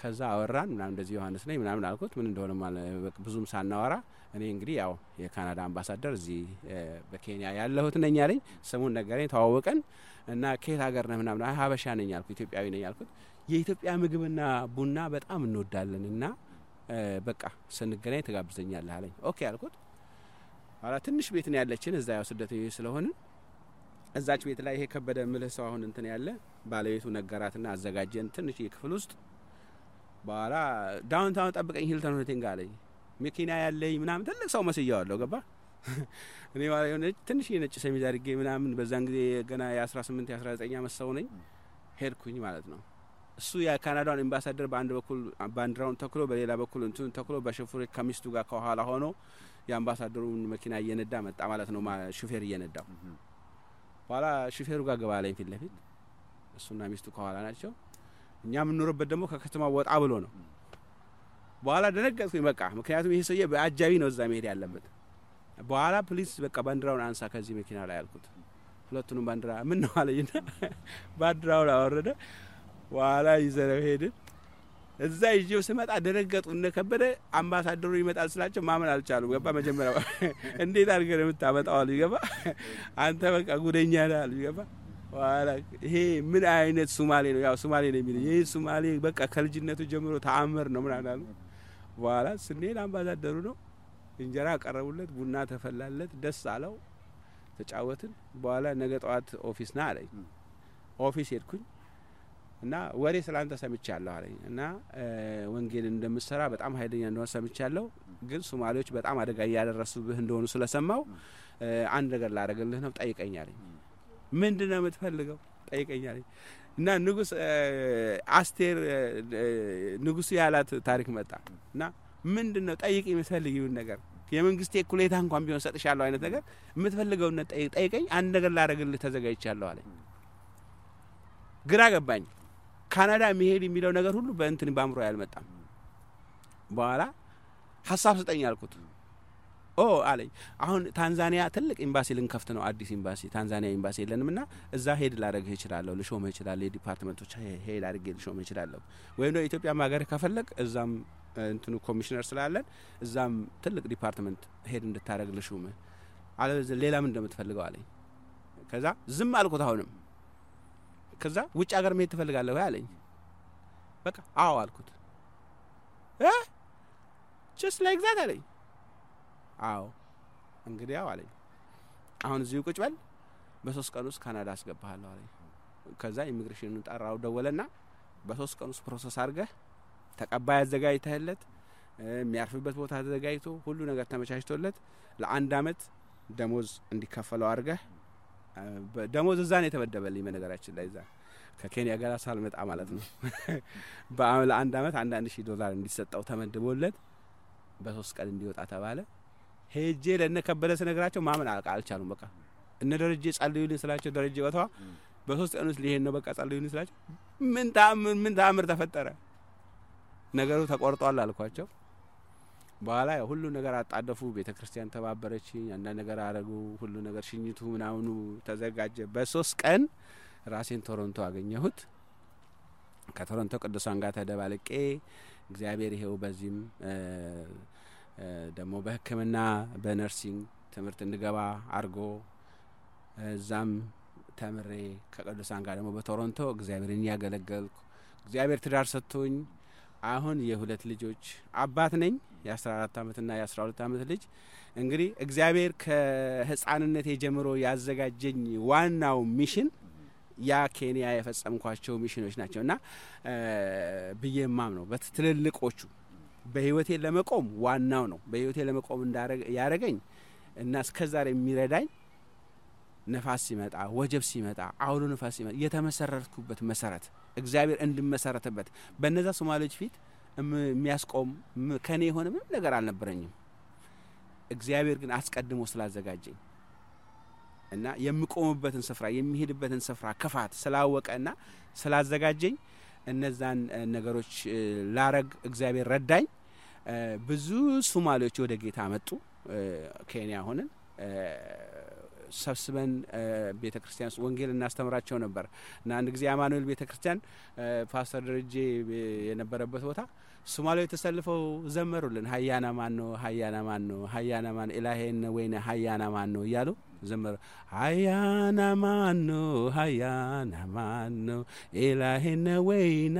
كذا أوران من عند زيوهانس نين من عند الكوت من دولة مال بزوم سانورا أنا إنجليزي أو يكندا أمباسادر زي بكينيا يالله تنينيارين سمون نجارين توقعن أن كيف أجرنا من عند هذا شأن يالكوت يتبع وين يالكوت يتبع مجبنا بنا بتأمن ندلنا بكا سنجارين تجابز نيالله عليه أوكي الكوت على تنش بيتني على تشين إزاي وصدته يسلهون إزاي بيتلا هيك بدأ ملصاهون إنتني على باليتو نجاراتنا أزجاجين تنش يكفلوست بارا داون تاون تبقى إن هيلتون هتنقالي مكينا ياللي منام تلك سو مسيار لو قبا إني واريون تنشينا تسمي ذلك منام بزنق دي جنا ياسراس من تياسراس أيام السوني هيركوني مالتنا السويا كندا إمباسادر باند بقول باند راون تكلو بريلا بقول أنتون تكلو بشوفوا كميس توجا كهاله هونو يا إمباسادرون مكينا يندا متعاملتنا مع شوفير يندا بارا شوفير وجا قبالين في اللفيت السونا ميس تو كهاله نشوا نعم نور بدمو كاكتما وات عبلونه بوالا دنك في مكة مكيناتو يسوي بعجبين وزامير يعلمت بوالا بوليس بكاباندرا ونانسا كازي مكينا لا يلقط فلوتو نباندرا من نوالينا باندرا ولا ورد ولا يزال هيدت ازاي يجيو سمات ادرجت ونكبر امباسادرو يمتال سلاچو ما من الچالو غبا مجمرا انديت ارغرم تامت اولي غبا انت بقى غودنيا دال غبا ولا هي من عينت سومالي يا سومالي نميل هي سومالي بقى كالجنته جمرو تعمر نو منالو ولا سنين امباسادرو نو انجرا قربولت بونا تفلالت دس علىو تجاوتن بوالا ነገ ጠዋት ኦፊስ ና አለኝ ኦፊስ ሄድኩኝ እና ወሬ ስላንተ ሰምቻለሁ አለኝ እና ወንጌል እንደምሰራ በጣም ኃይለኛ እንደሆነ ሰምቻለሁ ግን ሶማሌዎች በጣም አደጋ ያደረሱብህ እንደሆነ ስለሰማው አንድ ነገር ላደርግልህ ነው ጠይቀኛለኝ ምንድነው የምትፈልገው أيك يعني نا نقص عستير نقص يالات تاريخ متى نا من دون أيك مثال يجون نجار يا من قصدي كلية هم قام بيون سات شالوا عينت نجار مثل لقون نت أيك أيك عن نجار لا رجل تزجاج شالوا عليه قراقة بني كندا مهيري ميلو نجار هلو بنتني بام رويال متى بارا حساب ستاني على كتب أو علي عون تنزانيا تلك إمباسي لنكفتنو عديس إمباسي تنزانيا إمباسي لأن منا الزاهد لارج هيشرالو لشو مهيشرالو ديبارتمنتو شيء هي لارج لشو مهيشرالو وينو إثيوبيا ما غير كفلك الزام إنتو كوميشنر سلالة الزام تلك ديبارتمنت هيرند تارج لشو مه على الليلة من دم تفلقوا علي كذا زم على كتاه نم كذا وش أقرب مه تفلق على وعلي بقى عوال كت إيه just like that علي አው እንግዲያው አለኝ አሁን እዚሁ ቁጭ በል በሶስት ቀን ውስጥ ካናዳ አስገባለሁ አለኝ ከዛ ኢሚግሬሽኑን ጣራው ደወለና በሶስት ቀን ውስጥ ፕሮሰስ አድርገህ ተቀባይ አዘጋጅተህለት የሚያርፍበት ቦታ አዘጋጅቶ ሁሉ ነገር ተመቻችቶለት ለአንድ አመት ደሞዝ እንዲከፈለው አድርገህ ደሞዝ እዛን የተበደበልኝ በነገራችን ላይ እዛ ከኬንያ ጋር ሳልመጣ ማለት ነው በአመት ለአንድ አመት አንድ ሺህ ዶላር እንዲሰጣው ተመደበለት በሶስት ቀን እንዲወጣ ተባለ ሄጄ ለነከበለስ ነገራቸው ማመን አልቻሉም በቃ እነ ደረጃ ጻልዩልኝ ስላቸው ደረጃ ወጣ በሶስት ቀን ውስጥ ሊሄን ነው በቃ ጻልዩልኝ ስላቸው ምን ታምን ምን ታምር ተፈጠረ ነገሩ ተቆርጧል አልኳቸው በኋላ ሁሉ ነገር አጣደፉ ቤተክርስቲያን ተባበረችኝ አንዳ ነገር አረጉ ሁሉ ነገር ሽኝቱ ምናውኑ ተዘጋጀ በሶስት ቀን ራሴን ቶሮንቶ አገኘሁት ከቶሮንቶ ቅዱሳን ጋር ተደባለቄ እግዚአብሔር ይሄው በዚህም ደሞ በህክምና በነርሲንግ ትምርት እንድገባ አርጎ ዛም ተምሬ ከቅዱሳን ጋር ደሞ በቶሮንቶ እግዚአብሔርን ያገለገልኩ እግዚአብሔር ትዳር ሰጥቶኝ አሁን የሁለት ልጆች አባት ነኝ የ14 ዓመት እና የ12 ዓመት ልጅ እንግዲህ እግዚአብሔር ከህፃንነት ጀምሮ ያዘጋጀኝ ዋናው ሚሽን ያ ኬንያ የፈጸምኳቸው ሚሽኖች ናቸውና በየማም ነው በትልልቆቹ በህይወቴ ለመቆም ዋናው ነው በህይወቴ ለመቆም እንዳረግ ያረጋኝ እና እስከዛሬ የሚረዳኝ ነፋስ ሲመጣ ወጀብ ሲመጣ አውሎ ነፋስ ሲመጣ የተመሰረርኩበት መሰረት እግዚአብሔር እንድመሰረተበት በነዛ ሶማሌዎች ፊት የሚያስቆም ከኔ ሆነ ምንም ነገር አልነበረኝም እግዚአብሔር ግን አስቀድሞ ስላዘጋጀኝ እና የምቆምበትን ስፍራ የሚሄድበትን ስፍራ ከፋት ስላወቀና ስላዘጋጀኝ እነዛን ነገሮች ላረግ እግዚአብሔር ረዳኝ ብዙ ሶማሌዎች ወደ ጌታ መጡ ኬንያ ሆነን ሰብስበን ቤተክርስቲያንስ ወንጌል እናስተምራቸው ነበር እና አንድ ጊዜ አማኑኤል ቤተክርስቲያን ፓስተር ደረጀ የነበረበት ቦታ ሶማሌዎች ተሰልፈው ዘመሩልን ሃያና ማን ነው ሃያና ማን ነው ሃያና ማን ኢላሄን ወይና ሃያና ማን ነው ያሉ ዘመረ ሃያና ማን ነው ሃያና ማን ነው ኢላሄን ወይና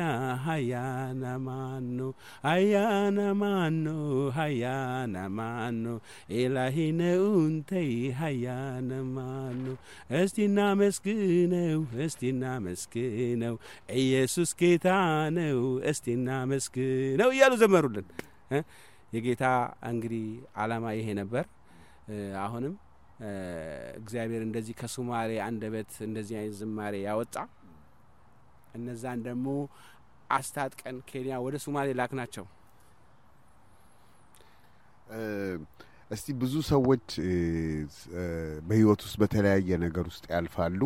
ሃያና ማን ነው ሃያና ማን ነው ሃያና ማን ነው ኢላሄን ኡንተይ ሃያና ማን ነው እስቲና መስግነው እስቲና መስግነው ኢየሱስ ጌታ ነው እስቲና መስግነው ነው ያሉ ዘመሩልን የጌታ እንግዲህ ዓላማ ይሄ ነበር አሁንም እግዚአብሔር እንደዚህ ከሶማሌ አንደበት እንደዚህ አይነት ዝማሬ ያወጣ እነዛን ደሞ አስተጣቀን ኬንያ ወደ ሶማሌ ላክናቸው እስቲ ብዙ ሰዎች በህይወት ውስጥ በተለያየ ነገር ውስጥ ያልፋሉ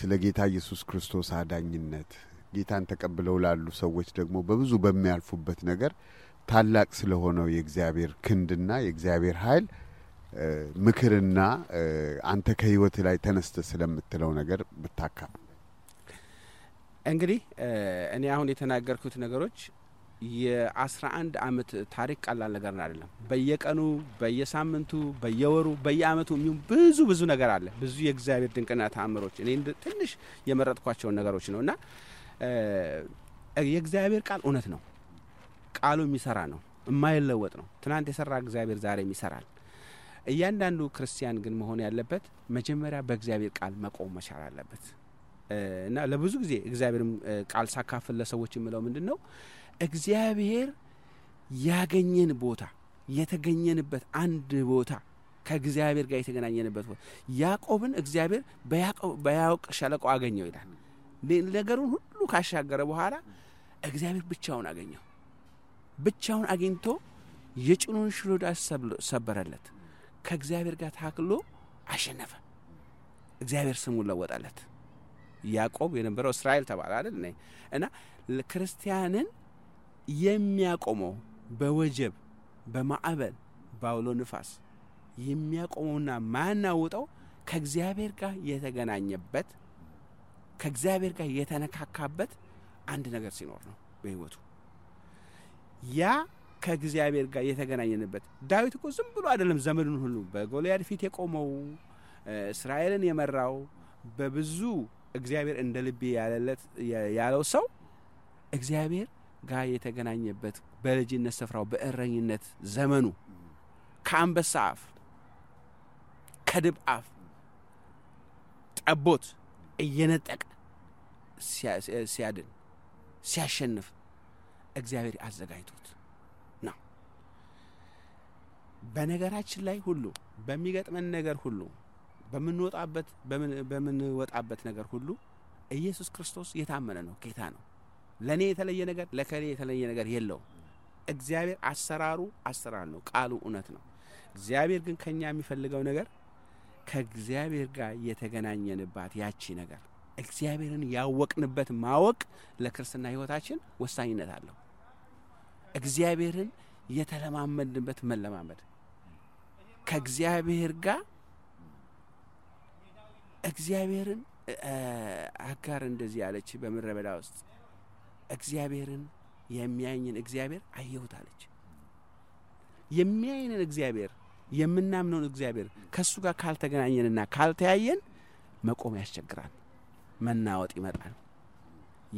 ስለ ጌታ ኢየሱስ ክርስቶስ አዳኝነት ጌታን ተቀበለው ላሉ ሰዎች ደግሞ በብዙ በሚያልፉበት ነገር ታላቅ ስለሆነው የእግዚአብሔር ክንድና የእግዚአብሔር ኃይል ምክርና አንተ ከህይወት ላይ ተነስተህ ስለምትለው ነገር ብታካ እንግዲህ እኔ አሁን የተናገርኩት ነገሮች የ11 ዓመት ታሪክ ቀላል ነገር አይደለም በየቀኑ በየሳምንቱ በየወሩ በየአመቱ ብዙ ብዙ ነገር አለ ብዙ የእግዚአብሔር ድንቅና ተአምሮች እኔ ትንሽ የመረጥኳቸው ነገሮች ነውና የእግዚአብሔር ቃል ኡነት ነው ቃሉ የሚሰራ ነው የማይለወጥ ነው ትናንት የሰራ እግዚአብሔር ዛሬ የሚሰራል እያንዳንዱ ክርስቲያን ግን መሆን ያለበት መጀመሪያ በእግዚአብሔር ቃል መቆም መቻል አለበት እና ለብዙ ጊዜ እግዚአብሔርም ቃል ሳካፈል ለሰዎች ይምለው ምንድነው እግዚአብሔር ያገኘን ቦታ የተገኘንበት አንድ ቦታ ከእግዚአብሔር ጋር የተገናኘንበት ያዕቆብን እግዚአብሔር በያዕቆብ በያውቅ ሸለቆ አገኘው ይላል። ለነገሩን ሁሉ ካሻገረ በኋላ እግዚአብሔር ብቻውን አገኘው። ብቻውን አገኝቶ የጭኑን ሽሎዳ ሰበረለት። ከእግዚአብሔር ጋር ታክሎ አሸነፈ። እግዚአብሔር ስሙን ለወጣለት። ያዕቆብ የነበረው እስራኤል ተባለ አይደል? እና ለክርስቲያንን የሚያቆመው በወጀብ በማዕበል ባውሎ ንፋስ የሚያቆመውና ማናውጣው ከእግዚአብሔር ጋር የተገናኘበት ከእግዚአብሔር ጋር የተነካካበት አንድ ነገር ሲኖር ነው በህይወቱ። ያ ከእግዚአብሔር ጋር የተገናኘንበት ዳዊት እኮ ዝም ብሎ አይደለም ዘመኑን ሁሉ በጎልያድ ፊት የቆመው እስራኤልን የመራው በብዙ እግዚአብሔር እንደልብ ያለለት ያለው ሰው እግዚአብሔር ጋር የተገናኘበት በልጅነት ስፍራው በእረኝነት ዘመኑ ከአንበሳ አፍ ከድብ አፍ ጠቦት እየነጠቀ ሲያድን ሲያሸንፍ እግዚአብሔር አዘጋጅቶት ነው። በነገራችን ላይ ሁሉ በሚገጥመን ነገር ሁሉ በመንወጣበት በመንወጣበት ነገር ሁሉ ኢየሱስ ክርስቶስ የታመነ ነው፣ ጌታ ነው። ለኔ የተለየ ነገር ለከሌ የተለየ ነገር የለው። እግዚአብሔር አሰራሩ አሰራር ነው፣ ቃሉ እውነት ነው። እግዚአብሔር ግን ከኛ የሚፈልገው ነገር ከእግዚአብሔር ጋር የተገናኘንባት ያቺ ነገር እግዚአብሔርን ያወቅንበት ማወቅ ለክርስትና ህይወታችን ወሳኝነት አለው። እግዚአብሔርን የተለማመድንበት መለማመድ ከእግዚአብሔር ጋር እግዚአብሔርን አጋር እንደዚህ ያለች በመረበዳ ውስጥ እግዚአብሔርን የሚያኝን እግዚአብሔር አይሁታለች። የሚያኝን እግዚአብሔር የምናምነውን እግዚአብሔር ከሱ ጋር ካልተገናኘንና ካልተያየን መቆም ያስቸግራል፣ መናወጥ ይመጣል።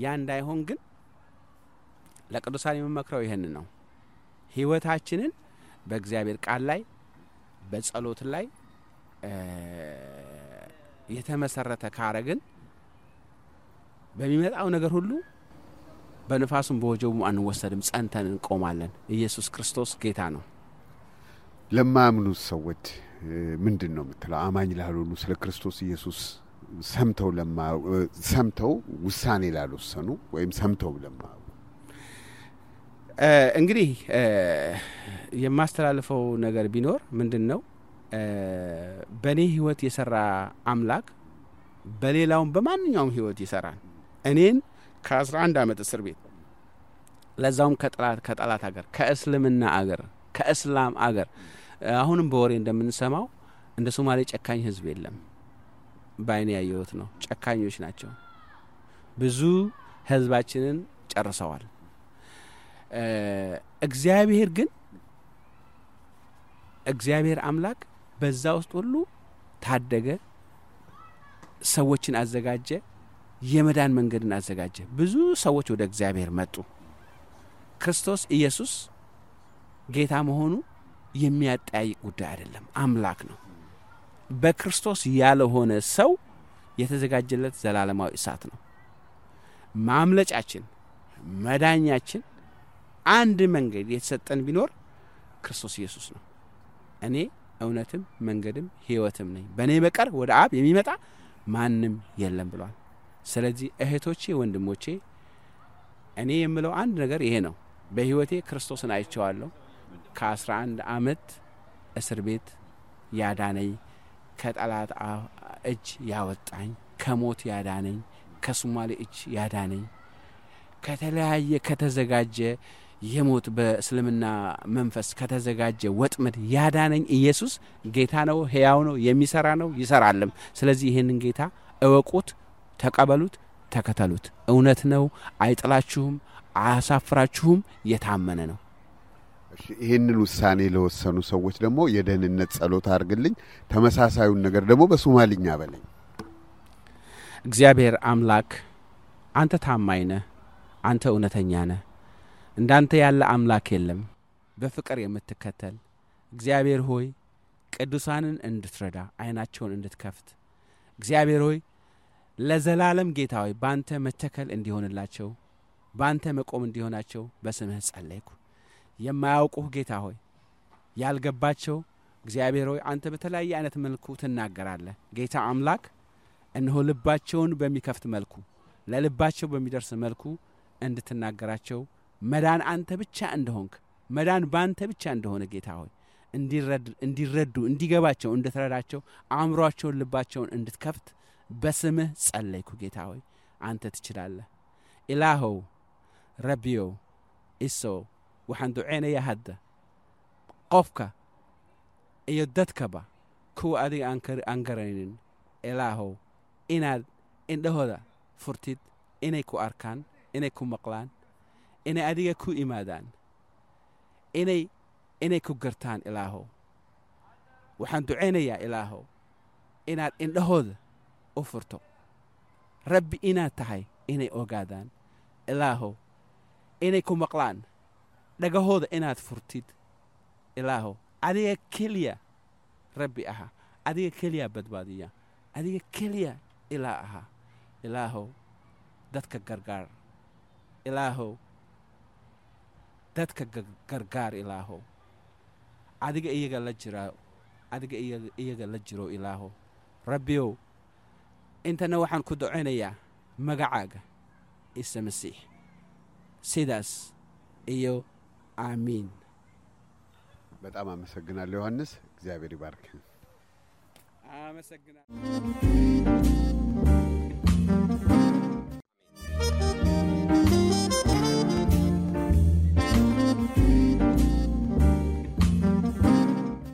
ያ እንዳይሆን ግን ለቅዱሳን የምመክረው ይሄን ነው። ህይወታችንን በእግዚአብሔር ቃል ላይ በጸሎት ላይ የተመሰረተ ካረግን በሚመጣው ነገር ሁሉ በነፋሱም በወጀቡም አንወሰድም፣ ጸንተን እንቆማለን። ኢየሱስ ክርስቶስ ጌታ ነው። ለማምኑ ሰዎች ምንድነው የምትለው? አማኝ ላልሆኑ ስለ ክርስቶስ ኢየሱስ ሰምተው ለማ ሰምተው ውሳኔ ላልወሰኑ ወይም ሰምተው ለማ እንግዲህ የማስተላልፈው ነገር ቢኖር ምንድነው? በኔ ህይወት የሰራ አምላክ በሌላው በማንኛውም ህይወት ይሰራል። እኔን ከአስራ አንድ አመት እስር ቤት ለዛውም ከጥላት ከጣላት ሀገር ከእስልምና ሀገር ከእስላም ሀገር አሁንም በወሬ እንደምንሰማው እንደ ሶማሌ ጨካኝ ህዝብ የለም። ባይኔ ያየሁት ነው። ጨካኞች ናቸው። ብዙ ህዝባችንን ጨርሰዋል። እግዚአብሔር ግን እግዚአብሔር አምላክ በዛው ውስጥ ሁሉ ታደገ፣ ሰዎችን አዘጋጀ፣ የመዳን መንገድን አዘጋጀ። ብዙ ሰዎች ወደ እግዚአብሔር መጡ። ክርስቶስ ኢየሱስ ጌታ መሆኑ የሚያጠያይቅ ጉዳይ አይደለም፣ አምላክ ነው። በክርስቶስ ያልሆነ ሰው የተዘጋጀለት ዘላለማዊ እሳት ነው። ማምለጫችን መዳኛችን አንድ መንገድ የተሰጠን ቢኖር ክርስቶስ ኢየሱስ ነው። እኔ እውነትም መንገድም ህይወትም ነኝ፣ በእኔ በቀር ወደ አብ የሚመጣ ማንም የለም ብሏል። ስለዚህ እህቶቼ ወንድሞቼ እኔ የምለው አንድ ነገር ይሄ ነው። በህይወቴ ክርስቶስን አይቻለሁ። ከአስራ አንድ አመት እስር ቤት ያዳነኝ፣ ከጣላት እጅ ያወጣኝ፣ ከሞት ያዳነኝ፣ ከሱማሌ እጅ ያዳነኝ፣ ከተለያየ ከተዘጋጀ የሞት በእስልምና መንፈስ ከተዘጋጀ ወጥመድ ያዳነኝ ኢየሱስ ጌታ ነው፣ ሕያው ነው፣ የሚሰራ ነው፣ ይሰራልም። ስለዚህ ይሄንን ጌታ እወቁት፣ ተቀበሉት፣ ተከተሉት። እውነት ነው፣ አይጥላችሁም፣ አያሳፍራችሁም፣ የታመነ ነው። እሺ ይሄንን ውሳኔ ለወሰኑ ሰዎች ደግሞ የደህንነት ጸሎት አድርግልኝ። ተመሳሳዩን ነገር ደግሞ በሶማሊኛ በለኝ። እግዚአብሔር አምላክ አንተ ታማኝ ነህ፣ አንተ እውነተኛ ነህ፣ እንዳንተ ያለ አምላክ የለም። በፍቅር የምትከተል እግዚአብሔር ሆይ ቅዱሳንን እንድትረዳ አይናቸውን እንድትከፍት እግዚአብሔር ሆይ ለዘላለም ጌታ ሆይ ባንተ መተከል እንዲሆንላቸው ባንተ መቆም እንዲሆንላቸው በስምህ ጸለይኩ። የማያውቁህ ጌታ ሆይ ያልገባቸው እግዚአብሔር ሆይ አንተ በተለያየ አይነት መልኩ ተናገራለህ ጌታ አምላክ እንሆ ልባቸውን በሚከፍት መልኩ ለልባቸው በሚደርስ መልኩ እንድትናገራቸው መዳን አንተ ብቻ እንደሆንክ መዳን ባንተ ብቻ እንደሆነ ጌታ ሆይ እንዲረዱ እንዲረዱ እንዲገባቸው እንድትረዳቸው አምሯቸውን ልባቸውን እንድትከፍት በስምህ ጸለይኩ ጌታ ሆይ አንተ ትችላለህ ኢላሆ ረቢዮ ኢሶ وحن دعينا يا هدا قفك يدتك با كو ادي انكر انكرين الهو ان ان دهودا فرتيد اني كو اركان اني كو مقلان اني ادي كو ايمادان اني اني كو غرتان الهو وحن دعينا يا الهو ان ان دهودا اوفرتو ربي انا تحي اني اوغادان الهو اني كو مقلان dagahoda inaad furtid ilaaho adiga kaliya rabbi aha adiga kaliya badbaadiya adiga kaliya ilaaha ilaaho dadka gargaar ilaaho dadka gargaar ilaaho adiga iyaga la jira adiga iyaga la jiro ilaaho rabbiyo intana waxaan ku duceynayaa magacaaga Isa Masiih sidaas iyo አሜን በጣም አመሰግናለሁ ዮሐንስ እግዚአብሔር ይባርክ አመሰግናለሁ